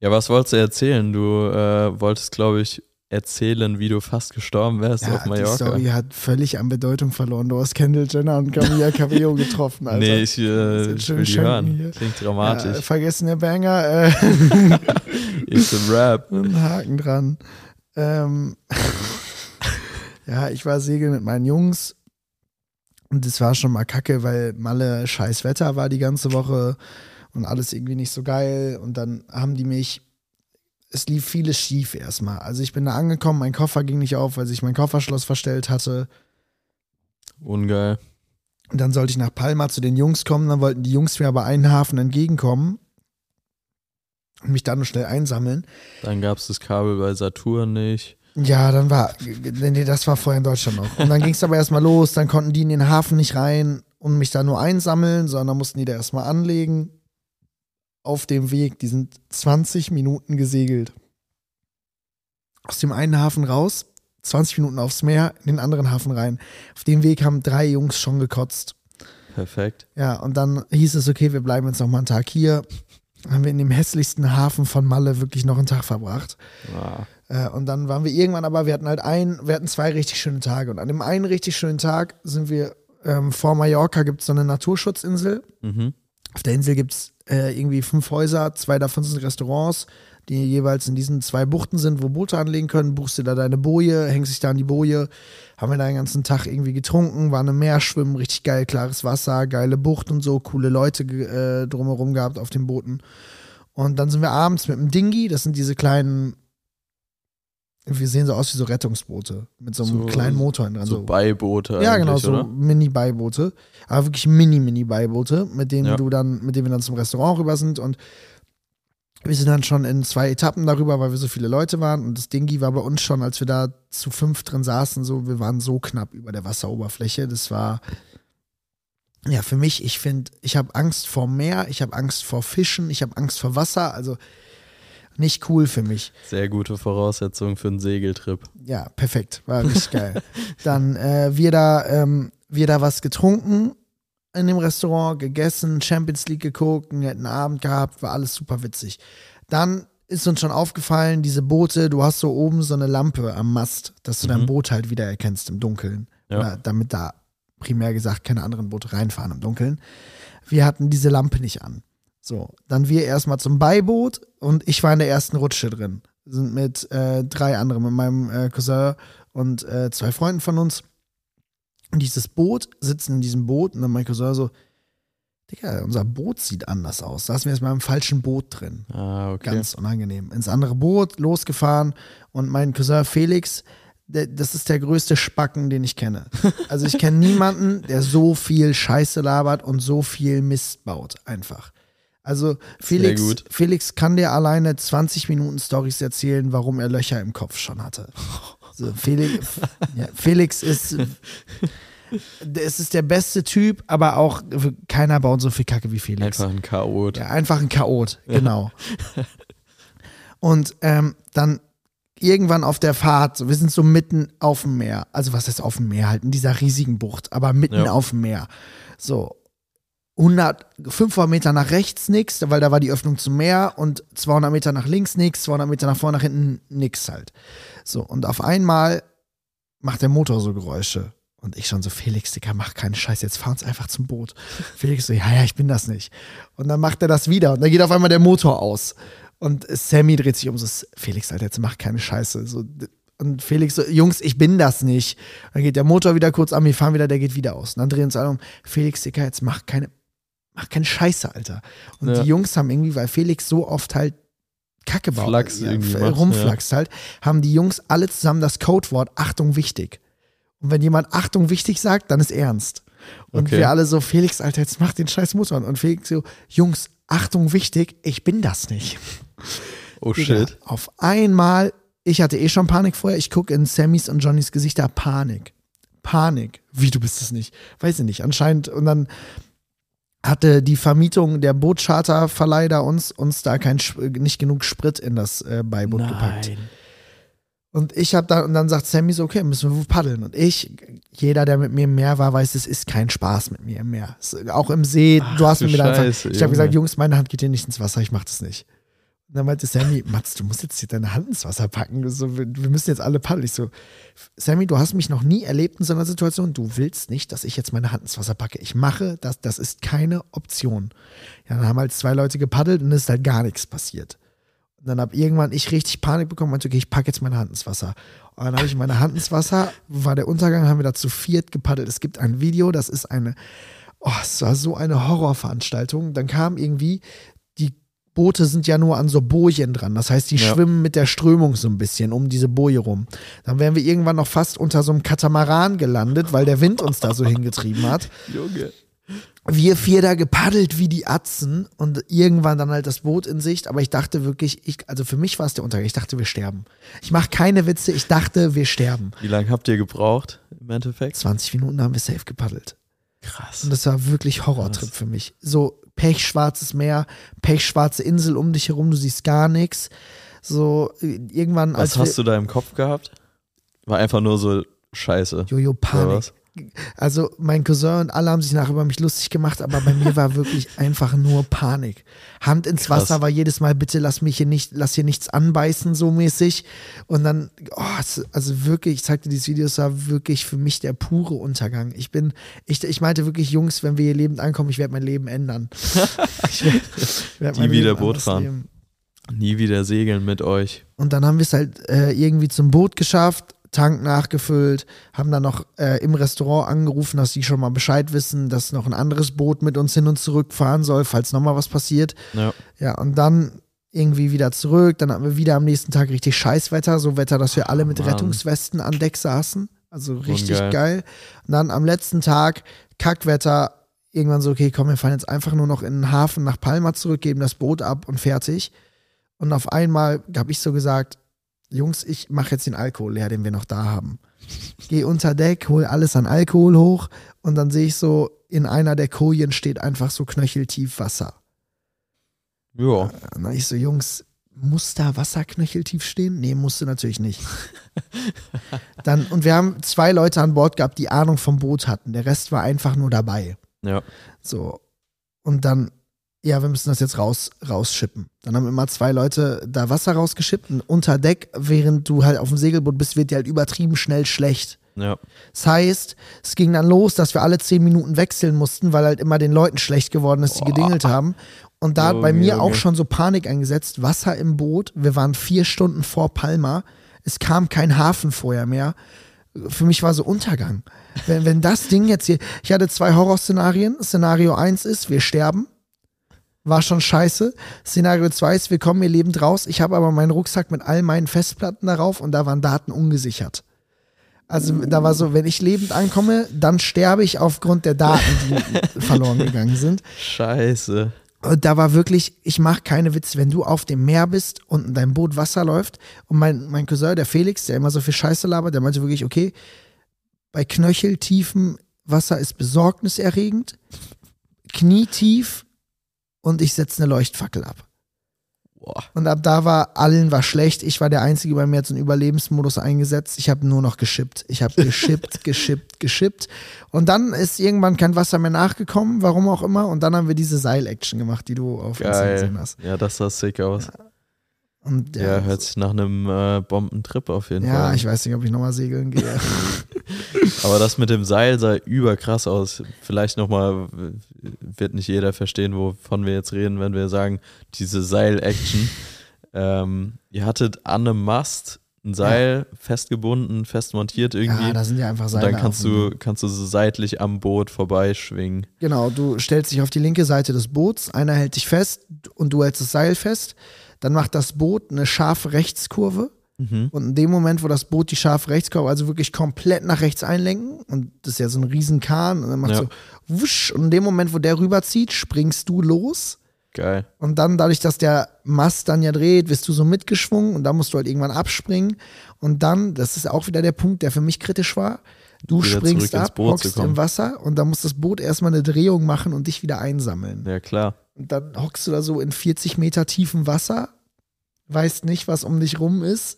Ja, was wolltest du erzählen? Du wolltest, glaube ich, erzählen, wie du fast gestorben wärst auf Mallorca. Die Story hat völlig an Bedeutung verloren. Du hast Kendall Jenner und Camila Cabello getroffen. Also. Nee, ich will die hören. Hier. Klingt dramatisch. Ja, vergessene Banger. It's a Rap. Ein Haken dran. Ja, ich war segeln mit meinen Jungs und das war schon mal kacke, weil Malle scheiß Wetter war die ganze Woche und alles irgendwie nicht so geil und dann haben die mich... Es lief vieles schief erstmal. Also ich bin da angekommen, mein Koffer ging nicht auf, weil sich mein Kofferschloss verstellt hatte. Ungeil. Und dann sollte ich nach Palma zu den Jungs kommen, dann wollten die Jungs mir aber einen Hafen entgegenkommen und mich dann nur schnell einsammeln. Dann gab es das Kabel bei Saturn nicht. Ja, dann war, nee, das war vorher in Deutschland noch. Und dann ging es aber erstmal los, dann konnten die in den Hafen nicht rein und mich da nur einsammeln, sondern mussten die da erstmal anlegen. Auf dem Weg, die sind 20 Minuten gesegelt. Aus dem einen Hafen raus, 20 Minuten aufs Meer, in den anderen Hafen rein. Auf dem Weg haben 3 Jungs schon gekotzt. Perfekt. Ja, und dann hieß es, okay, wir bleiben jetzt noch mal einen Tag hier. Haben wir in dem hässlichsten Hafen von Malle wirklich noch einen Tag verbracht. Wow. Und dann waren wir irgendwann, aber wir hatten 2 richtig schöne Tage. Und an dem einen richtig schönen Tag sind wir, vor Mallorca gibt es so eine Naturschutzinsel. Mhm. Auf der Insel gibt es irgendwie 5 Häuser, 2 davon sind Restaurants, die jeweils in diesen 2 Buchten sind, wo Boote anlegen können, buchst dir da deine Boje, hängst dich da an die Boje, haben wir da den ganzen Tag irgendwie getrunken, waren im Meer schwimmen, richtig geil, klares Wasser, geile Bucht und so, coole Leute drumherum gehabt auf den Booten. Und dann sind wir abends mit dem Dinghy, das sind diese kleinen, wir sehen so aus wie so Rettungsboote, mit so einem kleinen Motor dran. So Beiboote. Ja, genau, so Mini-Beiboote. Aber wirklich Mini-Beiboote, mit denen wir dann zum Restaurant rüber sind. Und wir sind dann schon in 2 Etappen darüber, weil wir so viele Leute waren. Und das Dinghy war bei uns schon, als wir da zu 5 drin saßen, so, wir waren so knapp über der Wasseroberfläche. Das war, ja, für mich, ich finde, ich habe Angst vor Meer, ich habe Angst vor Fischen, ich habe Angst vor Wasser. Also, nicht cool für mich. Sehr gute Voraussetzung für einen Segeltrip. Ja, perfekt. War richtig geil. Dann wir da was getrunken in dem Restaurant, gegessen, Champions League geguckt, einen netten Abend gehabt, war alles super witzig. Dann ist uns schon aufgefallen, diese Boote, du hast so oben so eine Lampe am Mast, dass du dein Boot halt wiedererkennst im Dunkeln. Ja. Oder damit da primär gesagt keine anderen Boote reinfahren im Dunkeln. Wir hatten diese Lampe nicht an. So, dann wir erstmal zum Beiboot und ich war in der ersten Rutsche drin. Wir sind mit 3 anderen, mit meinem Cousin und 2 Freunden von uns. Und dieses Boot, sitzen in diesem Boot und dann mein Cousin so, Digga, unser Boot sieht anders aus. Da saßen wir erstmal im falschen Boot drin. Ah, okay. Ganz unangenehm. Ins andere Boot, losgefahren und mein Cousin Felix, das ist der größte Spacken, den ich kenne. Also ich kenne niemanden, der so viel Scheiße labert und so viel Mist baut einfach. Also Felix kann dir alleine 20 Minuten Storys erzählen, warum er Löcher im Kopf schon hatte. Also Felix ist, es ist der beste Typ, aber auch keiner baut so viel Kacke wie Felix. Einfach ein Chaot. Ja, einfach ein Chaot, genau. Ja. Und dann irgendwann auf der Fahrt, wir sind so mitten auf dem Meer, also was heißt auf dem Meer halt, in dieser riesigen Bucht, aber mitten auf dem Meer. So, 500 Meter nach rechts nix, weil da war die Öffnung zum Meer und 200 Meter nach links nix, 200 Meter nach vorne, nach hinten nix halt. So, und auf einmal macht der Motor so Geräusche. Und ich schon so, Felix, Digga, mach keinen Scheiß, jetzt fahr uns einfach zum Boot. Felix so, ja, ich bin das nicht. Und dann macht er das wieder und dann geht auf einmal der Motor aus. Und Sammy dreht sich um, so, Felix, Alter, jetzt mach keine Scheiße. So, und Felix so, Jungs, ich bin das nicht. Dann geht der Motor wieder kurz an, wir fahren wieder, der geht wieder aus. Und dann drehen uns alle um, Felix, Digga, jetzt mach keine Scheiße, Alter. Und die Jungs haben irgendwie, weil Felix so oft halt Kacke baut, rumflaxt halt, haben die Jungs alle zusammen das Codewort Achtung wichtig. Und wenn jemand Achtung wichtig sagt, dann ist ernst. Und okay. Wir alle so, Felix, Alter, jetzt mach den scheiß Motor an. Und Felix so, Jungs, Achtung wichtig, ich bin das nicht. Oh Digga, shit. Auf einmal, ich hatte eh schon Panik vorher, ich gucke in Sammys und Johnnys Gesichter, Panik. Wie, du bist es nicht? Weiß ich nicht, anscheinend. Und dann hatte die Vermietung der Bootcharterverleih da uns da nicht genug Sprit in das Beiboot gepackt. Und ich hab da, und dann sagt Sammy so, okay, müssen wir paddeln. Und jeder, der mit mir im Meer war, weiß, es ist kein Spaß mit mir im Meer. Auch im See, du hast mir dann gesagt, ich habe gesagt, Jungs, meine Hand geht hier nicht ins Wasser, ich mach das nicht. Und dann meinte Sammy, Mats, du musst jetzt hier deine Hand ins Wasser packen, so, wir müssen jetzt alle paddeln. Ich so, Sammy, du hast mich noch nie erlebt in so einer Situation, du willst nicht, dass ich jetzt meine Hand ins Wasser packe. Ich mache das, das ist keine Option. Ja, dann haben halt zwei Leute gepaddelt und es ist halt gar nichts passiert. Und dann habe irgendwann ich richtig Panik bekommen, meinte, okay, ich packe jetzt meine Hand ins Wasser. Und dann habe ich meine Hand ins Wasser, war der Untergang, haben wir da zu viert gepaddelt. Es gibt ein Video, das ist es war so eine Horrorveranstaltung. Dann kam irgendwie, die Boote sind ja nur an so Bojen dran. Das heißt, die schwimmen mit der Strömung so ein bisschen um diese Boje rum. Dann wären wir irgendwann noch fast unter so einem Katamaran gelandet, weil der Wind uns da so hingetrieben hat. Junge. Wir vier da gepaddelt wie die Atzen und irgendwann dann halt das Boot in Sicht, aber ich dachte wirklich, also für mich war es der Untergang, ich dachte, wir sterben. Ich mache keine Witze, ich dachte, wir sterben. Wie lange habt ihr gebraucht im Endeffekt? 20 Minuten haben wir safe gepaddelt. Krass. Und das war wirklich Horrortrip für mich. So pechschwarzes Meer, pechschwarze Insel um dich herum, du siehst gar nichts. So irgendwann. Was hast du da im Kopf gehabt? War einfach nur so Scheiße. Jojo, Panik. Also mein Cousin und alle haben sich nachher über mich lustig gemacht, aber bei mir war wirklich einfach nur Panik. Hand ins Wasser war jedes Mal, bitte lass hier nichts anbeißen, so mäßig. Und dann, also wirklich, ich zeigte dieses Video, es war wirklich für mich der pure Untergang. Ich meinte wirklich, Jungs, wenn wir hier lebend ankommen, ich werde mein Leben ändern. Ich werd nie wieder Boot fahren. Leben. Nie wieder segeln mit euch. Und dann haben wir es halt irgendwie zum Boot geschafft. Tank nachgefüllt, haben dann noch im Restaurant angerufen, dass die schon mal Bescheid wissen, dass noch ein anderes Boot mit uns hin und zurück fahren soll, falls nochmal was passiert. Ja, und dann irgendwie wieder zurück, dann hatten wir wieder am nächsten Tag richtig Scheißwetter, so Wetter, dass wir alle mit Rettungswesten an Deck saßen, also richtig geil. Und dann am letzten Tag Kackwetter, irgendwann so, okay, komm, wir fahren jetzt einfach nur noch in den Hafen nach Palma zurück, geben das Boot ab und fertig. Und auf einmal habe ich so gesagt, Jungs, ich mache jetzt den Alkohol leer, den wir noch da haben. Gehe unter Deck, hol alles an Alkohol hoch und dann sehe ich so, in einer der Kojen steht einfach so knöcheltief Wasser. Ja. Na, ich so, Jungs, muss da Wasser knöcheltief stehen? Nee, musste natürlich nicht. Und wir haben zwei Leute an Bord gehabt, die Ahnung vom Boot hatten. Der Rest war einfach nur dabei. Ja. So. Und dann, ja, wir müssen das jetzt rausschippen. Dann haben immer zwei Leute da Wasser rausgeschippt und unter Deck, während du halt auf dem Segelboot bist, wird dir halt übertrieben schnell schlecht. Ja. Das heißt, es ging dann los, dass wir alle 10 Minuten wechseln mussten, weil halt immer den Leuten schlecht geworden ist, die gedingelt haben. Und da hat bei mir auch schon so Panik eingesetzt. Wasser im Boot, wir waren 4 Stunden vor Palma, es kam kein Hafenfeuer mehr. Für mich war so Untergang. Wenn das Ding jetzt hier, ich hatte 2 Horrorszenarien. Szenario 1 ist, wir sterben. War schon scheiße. Szenario 2 ist, wir kommen hier lebend raus. Ich habe aber meinen Rucksack mit all meinen Festplatten darauf und da waren Daten ungesichert. Also da war so, wenn ich lebend ankomme, dann sterbe ich aufgrund der Daten, die verloren gegangen sind. Scheiße. Und da war wirklich, ich mache keine Witze, wenn du auf dem Meer bist und in deinem Boot Wasser läuft und mein Cousin, der Felix, der immer so viel Scheiße labert, der meinte wirklich, okay, bei knöcheltiefem Wasser ist besorgniserregend, knietief, und ich setze eine Leuchtfackel ab. Boah. Und ab da allen war schlecht. Ich war der Einzige, bei mir hat so einen Überlebensmodus eingesetzt. Ich habe nur noch geschippt. Ich habe geschippt. Und dann ist irgendwann kein Wasser mehr nachgekommen, warum auch immer. Und dann haben wir diese Seil-Action gemacht, die du auf Instagram gesehen hast. Ja, das sah sick aus. Ja. Und ja, hört sich nach einem Bombentrip auf jeden Fall. Ja, ich weiß nicht, ob ich nochmal segeln gehe. Aber das mit dem Seil sah überkrass aus. Vielleicht nochmal, wird nicht jeder verstehen, wovon wir jetzt reden, wenn wir sagen, diese Seil-Action. Ihr hattet an einem Mast ein Seil festgebunden, festmontiert irgendwie. Ja, da sind ja einfach Seile. Und dann kannst du so seitlich am Boot vorbeischwingen. Genau, du stellst dich auf die linke Seite des Boots, einer hält dich fest und du hältst das Seil fest. dann macht das Boot eine scharfe Rechtskurve. Mhm. Und in dem Moment, wo das Boot die scharfe Rechtskurve, also wirklich komplett nach rechts einlenken, und das ist ja so ein riesen Kahn, und dann macht so wusch, und in dem Moment, wo der rüberzieht, springst du los. Geil. Und dann dadurch, dass der Mast dann ja dreht, wirst du so mitgeschwungen und dann musst du halt irgendwann abspringen. Und dann, das ist auch wieder der Punkt, der für mich kritisch war, du springst ab, hockst im Wasser und dann muss das Boot erstmal eine Drehung machen und dich wieder einsammeln. Ja, klar. Und dann hockst du da so in 40 Meter tiefem Wasser, weißt nicht, was um dich rum ist.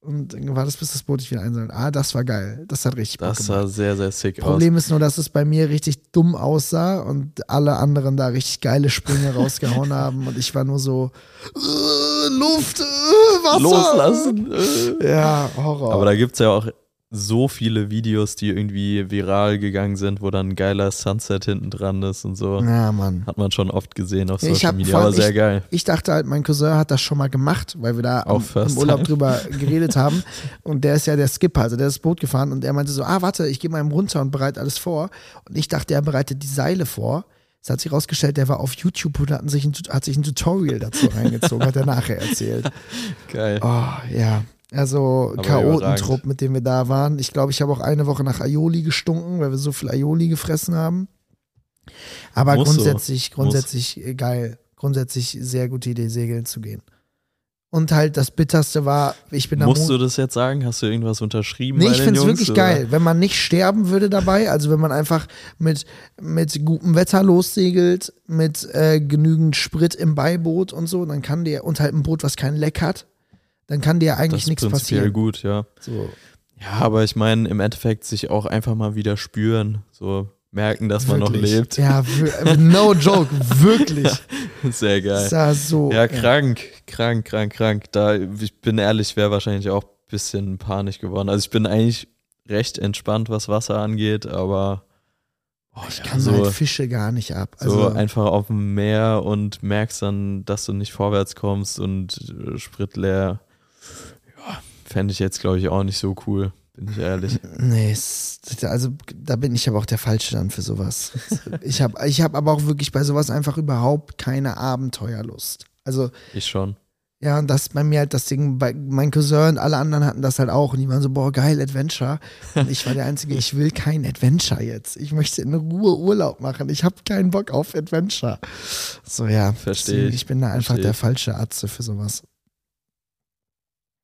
Und dann war das, bis das Boot dich wieder einsammelt. Ah, das war geil. Das hat richtig Bock gemacht. Das sah sehr, sehr sick aus. Problem ist nur, dass es bei mir richtig dumm aussah und alle anderen da richtig geile Sprünge rausgehauen haben. Und ich war nur so, Luft, Wasser. Loslassen. Ja, Horror. Aber da gibt es ja auch so viele Videos, die irgendwie viral gegangen sind, wo dann ein geiler Sunset hinten dran ist und so. Ja, Mann. Hat man schon oft gesehen auf Social Media, aber sehr geil. Ich dachte halt, mein Cousin hat das schon mal gemacht, weil wir da im Urlaub drüber geredet haben und der ist ja der Skipper, also der ist das Boot gefahren und er meinte so, warte, ich gehe mal runter und bereite alles vor und ich dachte, er bereitet die Seile vor. Es hat sich rausgestellt, der war auf YouTube und hat sich ein Tutorial dazu reingezogen, hat er nachher erzählt. Geil. Oh, ja. Also Chaotentrupp, mit dem wir da waren. Ich glaube, ich habe auch eine Woche nach Aioli gestunken, weil wir so viel Aioli gefressen haben. Aber grundsätzlich geil. Grundsätzlich sehr gute Idee, segeln zu gehen. Und halt das Bitterste war, ich bin da. Musst du das jetzt sagen? Hast du irgendwas unterschrieben? Nee, ich finde es wirklich geil. Wenn man nicht sterben würde dabei, also wenn man einfach mit gutem Wetter lossegelt, mit genügend Sprit im Beiboot und so, dann kann dir, und halt ein Boot, was kein Leck hat, dann kann dir ja eigentlich nichts passieren. Das ist prinzipiell gut, ja. So. Ja, aber ich meine, im Endeffekt sich auch einfach mal wieder spüren, so merken, dass man noch lebt. Ja, no joke, wirklich. Sehr geil. Das war so, ja, krank. Da, ich bin ehrlich, wäre wahrscheinlich auch ein bisschen panisch geworden. Also ich bin eigentlich recht entspannt, was Wasser angeht, aber ich kann so halt Fische gar nicht ab. Also so einfach auf dem Meer und merkst dann, dass du nicht vorwärts kommst und Sprit leer. Fände ich jetzt, glaube ich, auch nicht so cool, bin ich ehrlich. Nee, also da bin ich aber auch der Falsche dann für sowas. Ich hab aber auch wirklich bei sowas einfach überhaupt keine Abenteuerlust. Also ich schon. Ja, und das bei mir halt das Ding, bei meinem Cousin und alle anderen hatten das halt auch. Und die waren so, boah, geil, Adventure. Und ich war der Einzige, ich will kein Adventure jetzt. Ich möchte in Ruhe Urlaub machen. Ich habe keinen Bock auf Adventure. So, ja. Verstehe ich. Ich bin da einfach der falsche Atze für sowas.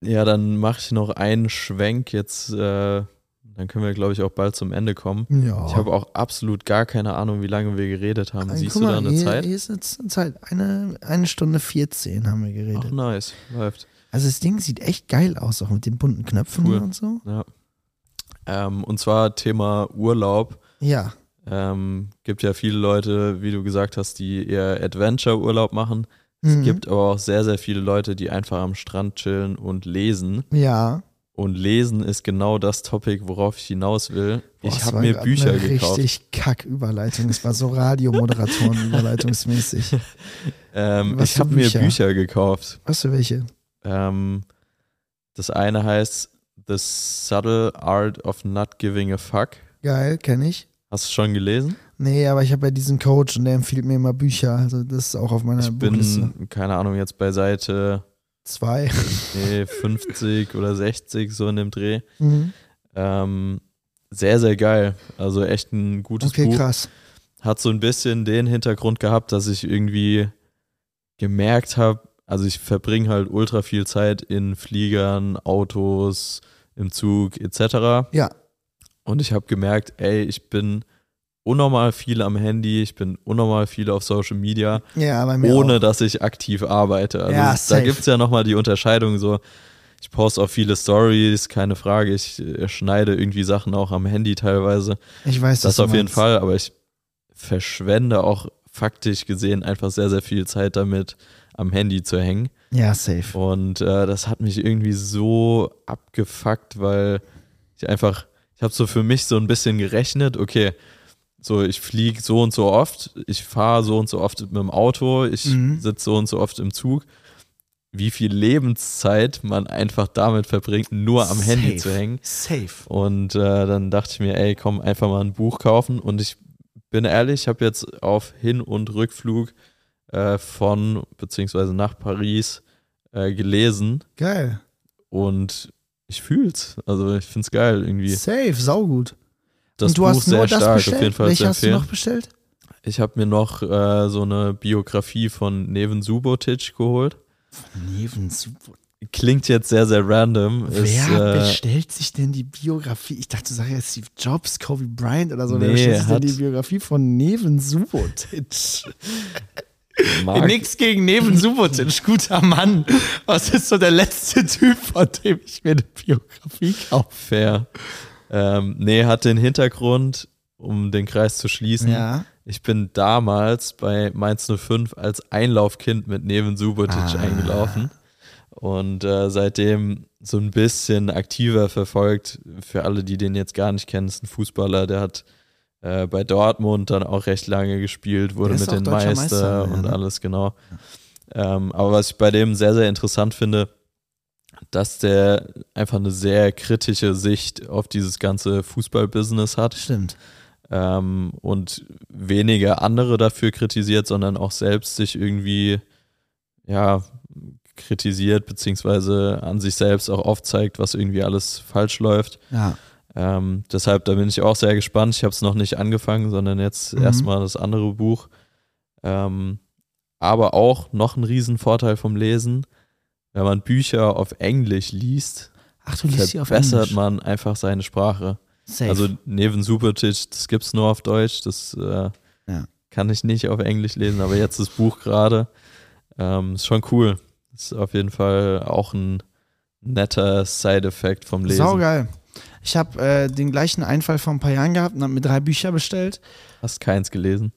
Ja, dann mache ich noch einen Schwenk jetzt, dann können wir, glaube ich, auch bald zum Ende kommen. Ja. Ich habe auch absolut gar keine Ahnung, wie lange wir geredet haben. Siehst du da eine Zeit? Hier ist eine Zeit, eine Stunde 14 haben wir geredet. Ach, nice, läuft. Also das Ding sieht echt geil aus, auch mit den bunten Knöpfen und so. Ja. Und zwar Thema Urlaub. Ja. Gibt ja viele Leute, wie du gesagt hast, die eher Adventure-Urlaub machen. Es gibt aber auch sehr, sehr viele Leute, die einfach am Strand chillen und lesen. Ja. Und lesen ist genau das Topic, worauf ich hinaus will. Boah, ich habe mir Bücher gekauft. Richtig Kack-Überleitung. Es war so Radiomoderatoren-überleitungsmäßig. Ich habe mir Bücher gekauft. Was für welche? Das eine heißt The Subtle Art of Not Giving a Fuck. Geil, kenne ich. Hast du schon gelesen? Nee, aber ich habe ja diesen Coach und der empfiehlt mir immer Bücher. Also das ist auch auf meiner Buchliste. Ich bin, keine Ahnung, jetzt bei Seite 2. Nee, 50 oder 60, so in dem Dreh. Mhm. Sehr, sehr geil. Also echt ein gutes Buch. Okay, krass. Hat so ein bisschen den Hintergrund gehabt, dass ich irgendwie gemerkt habe, also ich verbringe halt ultra viel Zeit in Fliegern, Autos, im Zug etc. Ja. Und ich habe gemerkt, ey, ich bin unnormal viel am Handy, ich bin unnormal viel auf Social Media, ja, bei mir ohne auch, dass ich aktiv arbeite. Also ja, da gibt es ja nochmal die Unterscheidung, so ich poste auch viele Stories, keine Frage, ich schneide irgendwie Sachen auch am Handy teilweise. Ich weiß, das auf jeden Fall, aber ich verschwende auch faktisch gesehen einfach sehr, sehr viel Zeit damit, am Handy zu hängen. Ja, safe. Und das hat mich irgendwie so abgefuckt, weil ich habe so für mich so ein bisschen gerechnet, okay, so, ich fliege so und so oft, ich fahre so und so oft mit dem Auto, ich sitze so und so oft im Zug. Wie viel Lebenszeit man einfach damit verbringt, nur am Handy zu hängen. Safe. Und dann dachte ich mir, ey, komm, einfach mal ein Buch kaufen. Und ich bin ehrlich, ich habe jetzt auf Hin- und Rückflug beziehungsweise nach Paris gelesen. Geil. Und ich fühl's. Also ich find's geil irgendwie. Safe, saugut. Das und du Buch hast nur sehr das stark, bestellt? Auf jeden Fall. Welche hast du noch bestellt? Ich habe mir noch so eine Biografie von Neven Subotić geholt. Von Neven Subotić? Klingt jetzt sehr, sehr random. Wer bestellt sich denn die Biografie? Ich dachte, du sagst ja Steve Jobs, Kobe Bryant oder so. Nee, wer bestellt sich denn die Biografie von Neven Subotić? Nix gegen Neven Subotić, guter Mann. Was ist so der letzte Typ, von dem ich mir eine Biografie kaufe? Fair. Nee, hat den Hintergrund, um den Kreis zu schließen. Ja. Ich bin damals bei Mainz 05 als Einlaufkind mit Neven Subotić eingelaufen. Und seitdem so ein bisschen aktiver verfolgt. Für alle, die den jetzt gar nicht kennen, ist ein Fußballer, der hat bei Dortmund dann auch recht lange gespielt, wurde mit den Meister und alles, genau. Ja. Aber was ich bei dem sehr, sehr interessant finde, dass der einfach eine sehr kritische Sicht auf dieses ganze Fußballbusiness hat. Stimmt. Und weniger andere dafür kritisiert, sondern auch selbst sich irgendwie, ja, kritisiert, beziehungsweise an sich selbst auch aufzeigt, was irgendwie alles falsch läuft. Ja. Deshalb, da bin ich auch sehr gespannt. Ich habe es noch nicht angefangen, sondern jetzt erstmal das andere Buch. Aber auch noch ein Riesenvorteil vom Lesen, wenn man Bücher auf Englisch liest, verbessert man einfach seine Sprache. Safe. Also Neven Subotić, das gibt's nur auf Deutsch, das kann ich nicht auf Englisch lesen, aber jetzt das Buch gerade, ist schon cool. Ist auf jeden Fall auch ein netter Side-Effekt vom Lesen. Saugeil. Ich habe den gleichen Einfall vor ein paar Jahren gehabt und habe mir 3 Bücher bestellt. Hast keins gelesen?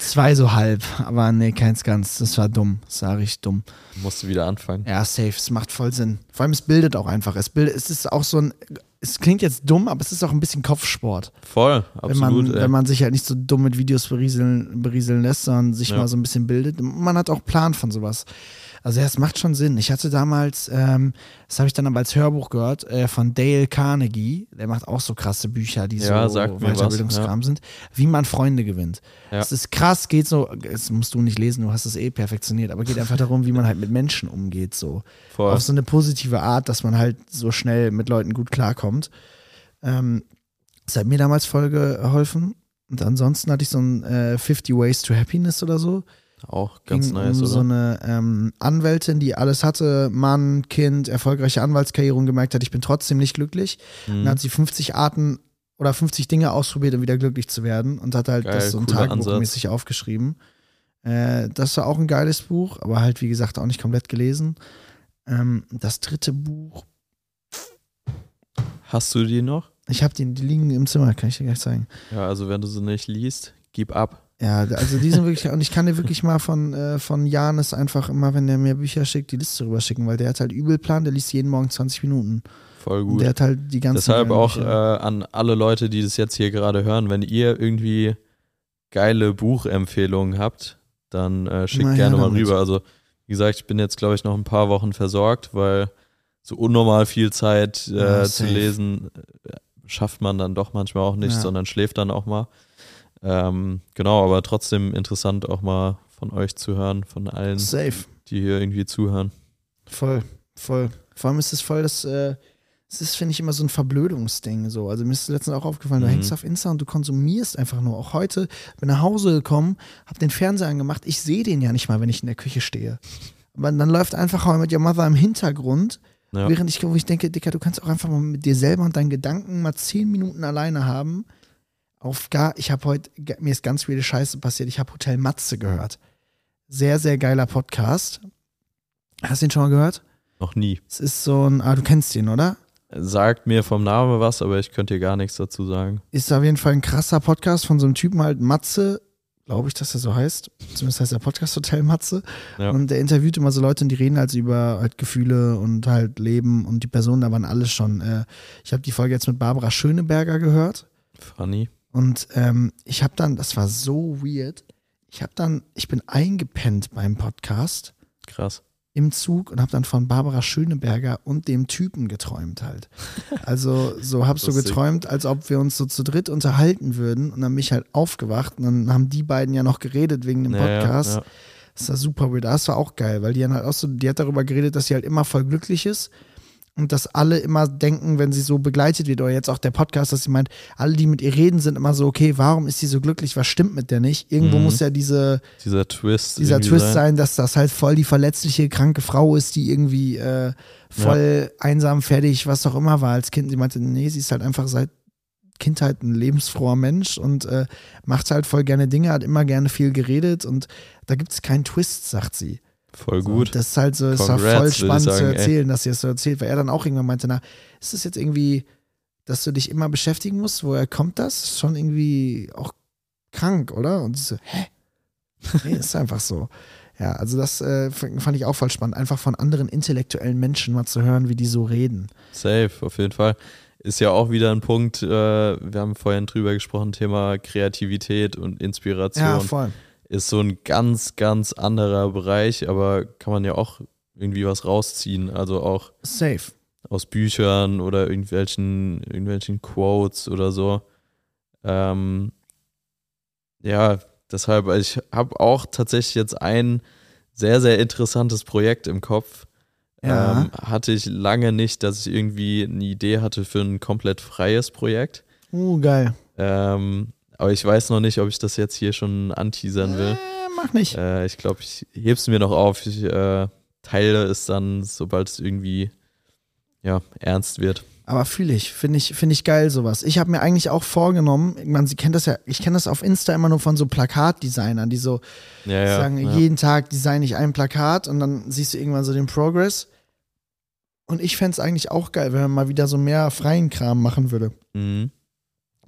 2 so halb, aber nee, keins ganz. Das war dumm, das war richtig dumm. Musst du wieder anfangen. Ja, safe, es macht voll Sinn. Vor allem, es bildet auch einfach. Es ist auch so ein, es klingt jetzt dumm, aber es ist auch ein bisschen Kopfsport. Voll, absolut. Wenn man sich halt nicht so dumm mit Videos berieseln lässt, sondern sich mal so ein bisschen bildet. Man hat auch Plan von sowas. Also ja, es macht schon Sinn. Ich hatte damals, das habe ich dann aber als Hörbuch gehört, von Dale Carnegie. Der macht auch so krasse Bücher, die so Weiterbildungskram sind. Wie man Freunde gewinnt. Ja. Das ist krass, geht so, das musst du nicht lesen, du hast es eh perfektioniert, aber geht einfach darum, wie man halt mit Menschen umgeht. So. Voll. Auf so eine positive Art, dass man halt so schnell mit Leuten gut klarkommt. Das hat mir damals voll geholfen. Und ansonsten hatte ich so ein 50 Ways to Happiness oder so. Auch ganz nice, oder? So eine Anwältin, die alles hatte, Mann, Kind, erfolgreiche Anwaltskarriere und gemerkt hat, ich bin trotzdem nicht glücklich. Mhm. Dann hat sie 50 Arten oder 50 Dinge ausprobiert, um wieder glücklich zu werden und hat halt das so ein Tagebuchmäßig aufgeschrieben. Das war auch ein geiles Buch, aber halt, wie gesagt, auch nicht komplett gelesen. Das 3. Buch. Hast du die noch? Ich habe die liegen im Zimmer, kann ich dir gleich zeigen. Ja, also wenn du sie nicht liest, gib ab. Ja, also die sind wirklich, und ich kann dir wirklich mal von Janis einfach immer, wenn der mir Bücher schickt, die Liste rüber schicken, weil der hat halt übel Plan, der liest jeden Morgen 20 Minuten. Voll gut. Und der hat halt die ganzen. Deshalb auch an alle Leute, die das jetzt hier gerade hören, wenn ihr irgendwie geile Buchempfehlungen habt, dann schickt gerne mal rüber. Also wie gesagt, ich bin jetzt glaube ich noch ein paar Wochen versorgt, weil so unnormal viel Zeit zu lesen schafft man dann doch manchmal auch nicht, sondern schläft dann auch mal. Genau, aber trotzdem interessant auch mal von euch zu hören, von allen, die hier irgendwie zuhören. Voll, voll. Vor allem ist es voll, das ist, finde ich, immer so ein Verblödungsding. So. Also mir ist letztens auch aufgefallen, du hängst auf Insta und du konsumierst einfach nur. Auch heute bin nach Hause gekommen, hab den Fernseher angemacht, ich sehe den ja nicht mal, wenn ich in der Küche stehe. Aber dann läuft einfach How I Met Your Mother im Hintergrund, während ich denke, Dicker, du kannst auch einfach mal mit dir selber und deinen Gedanken mal 10 Minuten alleine haben. Ich habe heute, mir ist ganz viele Scheiße passiert, ich habe Hotel Matze gehört. Sehr, sehr geiler Podcast. Hast du ihn schon mal gehört? Noch nie. Es ist so ein, du kennst ihn, oder? Sagt mir vom Namen was, aber ich könnte dir gar nichts dazu sagen. Ist auf jeden Fall ein krasser Podcast von so einem Typen halt, Matze, glaube ich, dass er so heißt. Zumindest heißt der Podcast Hotel Matze. Ja. Und der interviewt immer so Leute und die reden halt über halt Gefühle und halt Leben und die Personen, da waren alles schon. Ich habe die Folge jetzt mit Barbara Schöneberger gehört. Funny. Und ich habe dann, das war so weird, ich bin eingepennt beim Podcast. Krass. Im Zug und habe dann von Barbara Schöneberger und dem Typen geträumt halt. Also so hab's so geträumt, als ob wir uns so zu dritt unterhalten würden und dann bin ich halt aufgewacht und dann haben die beiden ja noch geredet wegen dem Podcast. Ja. Das war super weird. Das war auch geil, weil die dann halt auch so, die hat darüber geredet, dass sie halt immer voll glücklich ist und dass alle immer denken, wenn sie so begleitet wird, oder jetzt auch der Podcast, dass sie meint, alle, die mit ihr reden, sind immer so, okay, warum ist sie so glücklich? Was stimmt mit der nicht? Irgendwo muss ja dieser Twist sein, dass das halt voll die verletzliche, kranke Frau ist, die irgendwie voll einsam, fertig, was auch immer war als Kind. Sie meinte, nee, sie ist halt einfach seit Kindheit ein lebensfroher Mensch und macht halt voll gerne Dinge, hat immer gerne viel geredet und da gibt es keinen Twist, sagt sie. Voll gut. Also, das ist halt so, es war voll spannend zu erzählen, dass sie das so erzählt, weil er dann auch irgendwann meinte, na, ist das jetzt irgendwie, dass du dich immer beschäftigen musst, woher kommt das? Schon irgendwie auch krank, oder? Und sie so, hä? Nee, ist einfach so. Ja, also das fand ich auch voll spannend, einfach von anderen intellektuellen Menschen mal zu hören, wie die so reden. Safe, auf jeden Fall. Ist ja auch wieder ein Punkt, wir haben vorhin drüber gesprochen, Thema Kreativität und Inspiration. Ja, voll. Ist so ein ganz, ganz anderer Bereich, aber kann man ja auch irgendwie was rausziehen. Also auch safe aus Büchern oder irgendwelchen Quotes oder so. Ja, deshalb, also ich habe auch tatsächlich jetzt ein sehr, sehr interessantes Projekt im Kopf. Ja. Hatte ich lange nicht, dass ich irgendwie eine Idee hatte für ein komplett freies Projekt. Geil. Aber ich weiß noch nicht, ob ich das jetzt hier schon anteasern will. Mach nicht. Ich glaube, ich heb's mir noch auf. Ich teile es dann, sobald es irgendwie ernst wird. Aber fühle ich, finde ich geil sowas. Ich habe mir eigentlich auch vorgenommen, sie kennt das ja, ich kenne das auf Insta immer nur von so Plakatdesignern, die so sagen, jeden Tag designe ich ein Plakat und dann siehst du irgendwann so den Progress. Und ich fände es eigentlich auch geil, wenn man mal wieder so mehr freien Kram machen würde. Mhm.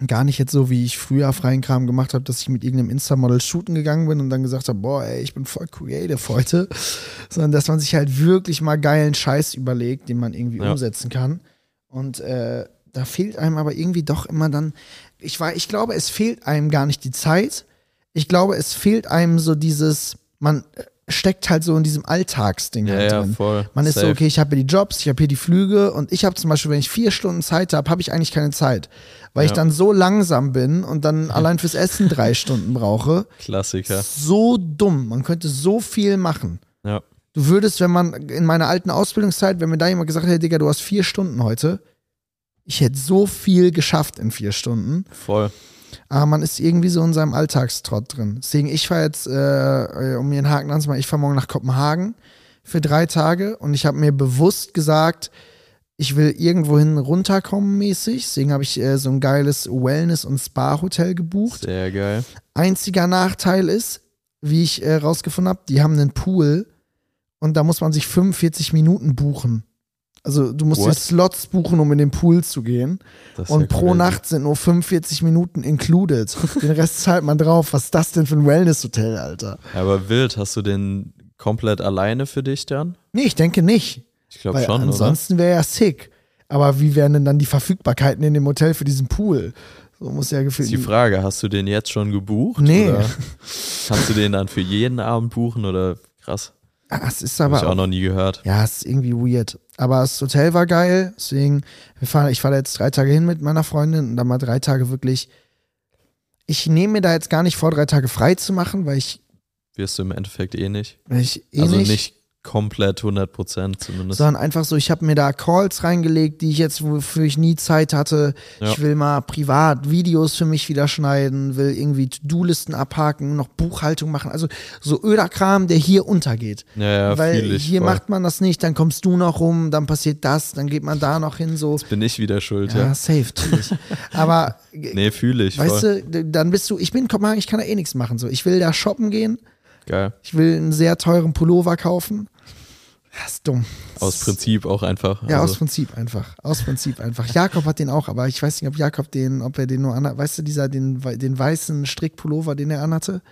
Gar nicht jetzt so, wie ich früher freien Kram gemacht habe, dass ich mit irgendeinem Insta-Model shooten gegangen bin und dann gesagt habe, boah, ey, ich bin voll creative heute. Sondern, dass man sich halt wirklich mal geilen Scheiß überlegt, den man irgendwie umsetzen kann. Und da fehlt einem aber irgendwie doch immer dann, ich glaube, es fehlt einem gar nicht die Zeit. Ich glaube, es fehlt einem so dieses, man steckt halt so in diesem Alltagsding halt drin. Voll. Man ist safe. So, okay, ich habe hier die Jobs, ich habe hier die Flüge und ich habe zum Beispiel, wenn ich 4 Stunden Zeit habe, habe ich eigentlich keine Zeit, weil ich dann so langsam bin und dann allein fürs Essen 3 Stunden brauche. Klassiker. So dumm, man könnte so viel machen. Ja. Du würdest, wenn man in meiner alten Ausbildungszeit, wenn mir da jemand gesagt hätte, Digga, du hast 4 Stunden heute, ich hätte so viel geschafft in 4 Stunden. Voll. Aber man ist irgendwie so in seinem Alltagstrott drin. Deswegen, ich fahre jetzt, um mir einen Haken anzumachen, ich fahre morgen nach Kopenhagen für 3 Tage und ich habe mir bewusst gesagt, ich will irgendwohin runterkommen mäßig. Deswegen habe ich so ein geiles Wellness- und Spa-Hotel gebucht. Sehr geil. Einziger Nachteil ist, wie ich rausgefunden habe, die haben einen Pool. Und da muss man sich 45 Minuten buchen. Also du musst dir Slots buchen, um in den Pool zu gehen. Und pro Nacht sind nur 45 Minuten included. Den Rest zahlt man drauf. Was ist das denn für ein Wellness-Hotel, Alter? Ja, aber wild, hast du den komplett alleine für dich dann? Nee, ich denke nicht. Ich glaube schon, ansonsten wäre ja sick. Aber wie wären denn dann die Verfügbarkeiten in dem Hotel für diesen Pool? So muss ja gefühlt. Ist die Frage, hast du den jetzt schon gebucht? Nee. Oder kannst du den dann für jeden Abend buchen oder krass? Das ist aber. Hab ich auch noch nie gehört. Ja, es ist irgendwie weird. Aber das Hotel war geil, deswegen, ich fahre jetzt 3 Tage hin mit meiner Freundin und dann mal 3 Tage wirklich. Ich nehme mir da jetzt gar nicht vor, 3 Tage frei zu machen, weil ich. Wirst du im Endeffekt eh nicht. Nicht komplett 100% zumindest. Sondern einfach so, ich habe mir da Calls reingelegt, die ich jetzt, wofür ich nie Zeit hatte. Ja. Ich will mal privat Videos für mich wieder schneiden, will irgendwie To-Do-Listen abhaken, noch Buchhaltung machen. Also so öder Kram, der hier untergeht. Ja, weil hier macht man das nicht, dann kommst du noch rum, dann passiert das, dann geht man da noch hin. So. Jetzt bin ich wieder schuld, ja. Ja, safe, natürlich. Aber nee, fühle ich. Weißt du, dann bist du, ich bin in Kopenhagen, ich kann da eh nichts machen. So. Ich will da shoppen gehen. Geil. Ich will einen sehr teuren Pullover kaufen. Das ist dumm. Aus Prinzip auch einfach. Ja, also. Aus Prinzip einfach. Jakob hat den auch, aber ich weiß nicht, ob Jakob den, ob er den nur anhat. Weißt du, den weißen Strickpullover, den er anhatte?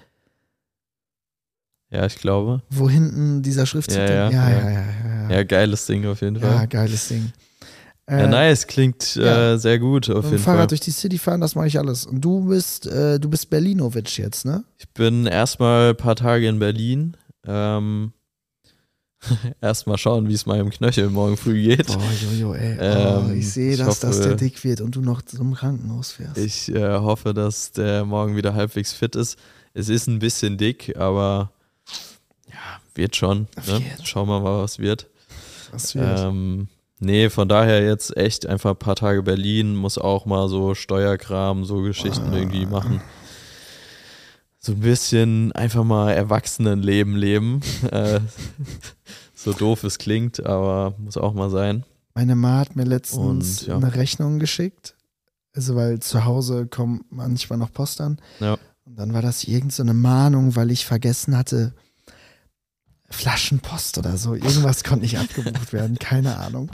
Ja, ich glaube. Wo hinten dieser Schriftzug? Ja, geiles Ding auf jeden Fall. Ja, geiles Ding. Ja, nice, klingt sehr gut auf jeden Fall. Fahrrad durch die City fahren, das mache ich alles. Und du bist Berlinovic jetzt, ne? Ich bin erstmal ein paar Tage in Berlin. Erstmal schauen, wie es meinem Knöchel morgen früh geht. Oh, Jojo, ey. Ich sehe, dass das der dick wird und du noch zum Krankenhaus fährst. Ich hoffe, dass der morgen wieder halbwegs fit ist. Es ist ein bisschen dick, aber Wird schon. Ne? Schauen wir mal, was wird. Was wird? Nee, von daher jetzt echt einfach ein paar Tage Berlin, muss auch mal so Steuerkram, so Geschichten irgendwie machen. So ein bisschen einfach mal Erwachsenenleben leben. So doof es klingt, aber muss auch mal sein. Meine Ma hat mir letztens eine Rechnung geschickt, also weil zu Hause kommt manchmal noch Post an. Ja. Und dann war das irgend so eine Mahnung, weil ich vergessen hatte, Flaschenpost oder so, irgendwas konnte nicht abgebucht werden, keine Ahnung.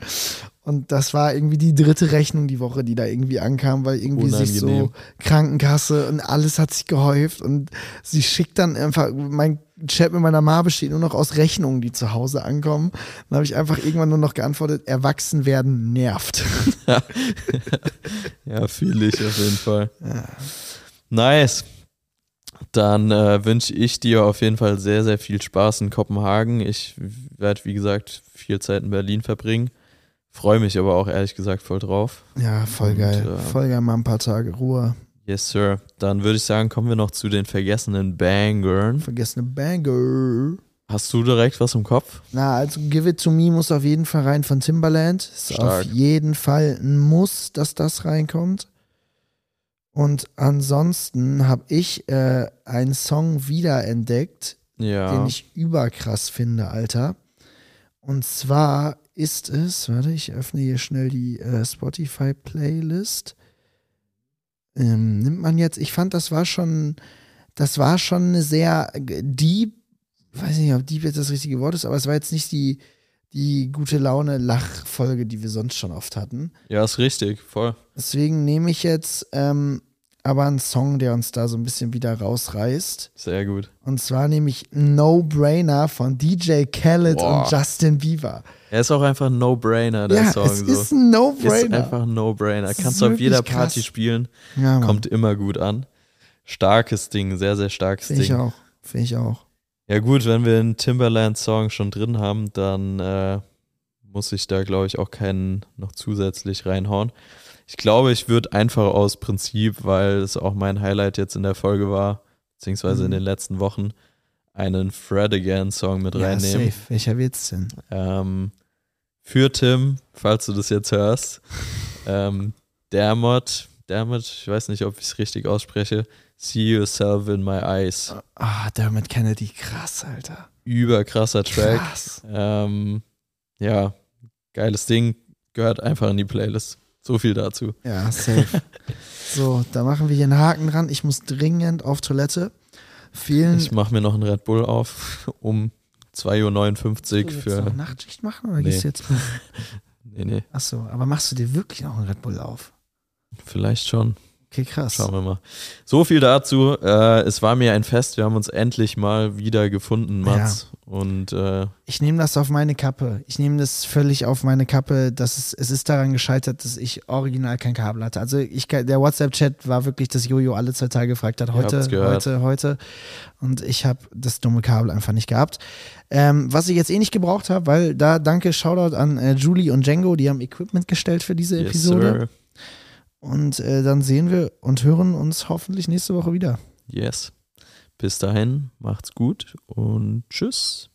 Und das war irgendwie die dritte Rechnung die Woche, die da irgendwie ankam, weil irgendwie sich so Krankenkasse und alles hat sich gehäuft und sie schickt dann einfach, mein Chat mit meiner Ma besteht nur noch aus Rechnungen, die zu Hause ankommen. Dann habe ich einfach irgendwann nur noch geantwortet, erwachsen werden nervt. Ja, fühle ich auf jeden Fall. Ja. Nice. Dann wünsche ich dir auf jeden Fall sehr, sehr viel Spaß in Kopenhagen. Ich werde, wie gesagt, viel Zeit in Berlin verbringen. Freue mich aber auch, ehrlich gesagt, voll drauf. Ja, voll geil. Voll geil, mal ein paar Tage Ruhe. Yes, sir. Dann würde ich sagen, kommen wir noch zu den vergessenen Bangern. Vergessene Banger. Hast du direkt was im Kopf? Na, also Give It To Me muss auf jeden Fall rein von Timbaland. Ist auf jeden Fall ein Muss, dass das reinkommt. Und ansonsten habe ich einen Song wiederentdeckt, den ich überkrass finde, Alter. Und zwar ist es, warte, ich öffne hier schnell die Spotify-Playlist. Nimmt man jetzt, ich fand, das war schon eine sehr deep, weiß nicht, ob deep jetzt das richtige Wort ist, aber es war jetzt nicht die gute Laune-Lach-Folge, die wir sonst schon oft hatten. Ja, ist richtig, voll. Deswegen nehme ich jetzt aber einen Song, der uns da so ein bisschen wieder rausreißt. Sehr gut. Und zwar nehme ich No-Brainer von DJ Khaled und Justin Bieber. Er ist auch einfach ein No-Brainer, der Song. Ja, ist ein No-Brainer. Ist einfach ein No-Brainer. Kannst du auf jeder Party spielen. Ja, kommt immer gut an. Starkes Ding, sehr, sehr starkes Ding. Finde ich auch. Ja gut, wenn wir einen Timbaland-Song schon drin haben, dann muss ich da, glaube ich, auch keinen noch zusätzlich reinhauen. Ich glaube, ich würde einfach aus Prinzip, weil es auch mein Highlight jetzt in der Folge war, beziehungsweise in den letzten Wochen, einen Fred Again Song mit reinnehmen. Safe. Welcher wird's denn? Für Tim, falls du das jetzt hörst, Dermot, ich weiß nicht, ob ich es richtig ausspreche, See Yourself in My Eyes. Ah, Dermot Kennedy, krass, Alter. Überkrasser Track. Krass. Ja, geiles Ding, gehört einfach in die Playlist. So viel dazu. Ja, safe. So, da machen wir hier einen Haken dran. Ich muss dringend auf Toilette. Ich mache mir noch einen Red Bull auf um 2.59 Uhr. Willst du noch Nachtschicht machen oder gehst du jetzt? Nee. Achso, aber machst du dir wirklich noch einen Red Bull auf? Vielleicht schon. Okay, krass. Schauen wir mal. So viel dazu. Es war mir ein Fest. Wir haben uns endlich mal wieder gefunden, Mats. Ja. Und ich nehme das auf meine Kappe. Ich nehme das völlig auf meine Kappe. Es ist daran gescheitert, dass ich original kein Kabel hatte. Also der WhatsApp-Chat war wirklich, dass Jojo alle 2 Tage gefragt hat. Heute. Und ich habe das dumme Kabel einfach nicht gehabt. Was ich jetzt eh nicht gebraucht habe, weil da, danke, Shoutout an Julie und Django. Die haben Equipment gestellt für diese Episode. Sir. Und dann sehen wir und hören uns hoffentlich nächste Woche wieder. Yes. Bis dahin, macht's gut und tschüss.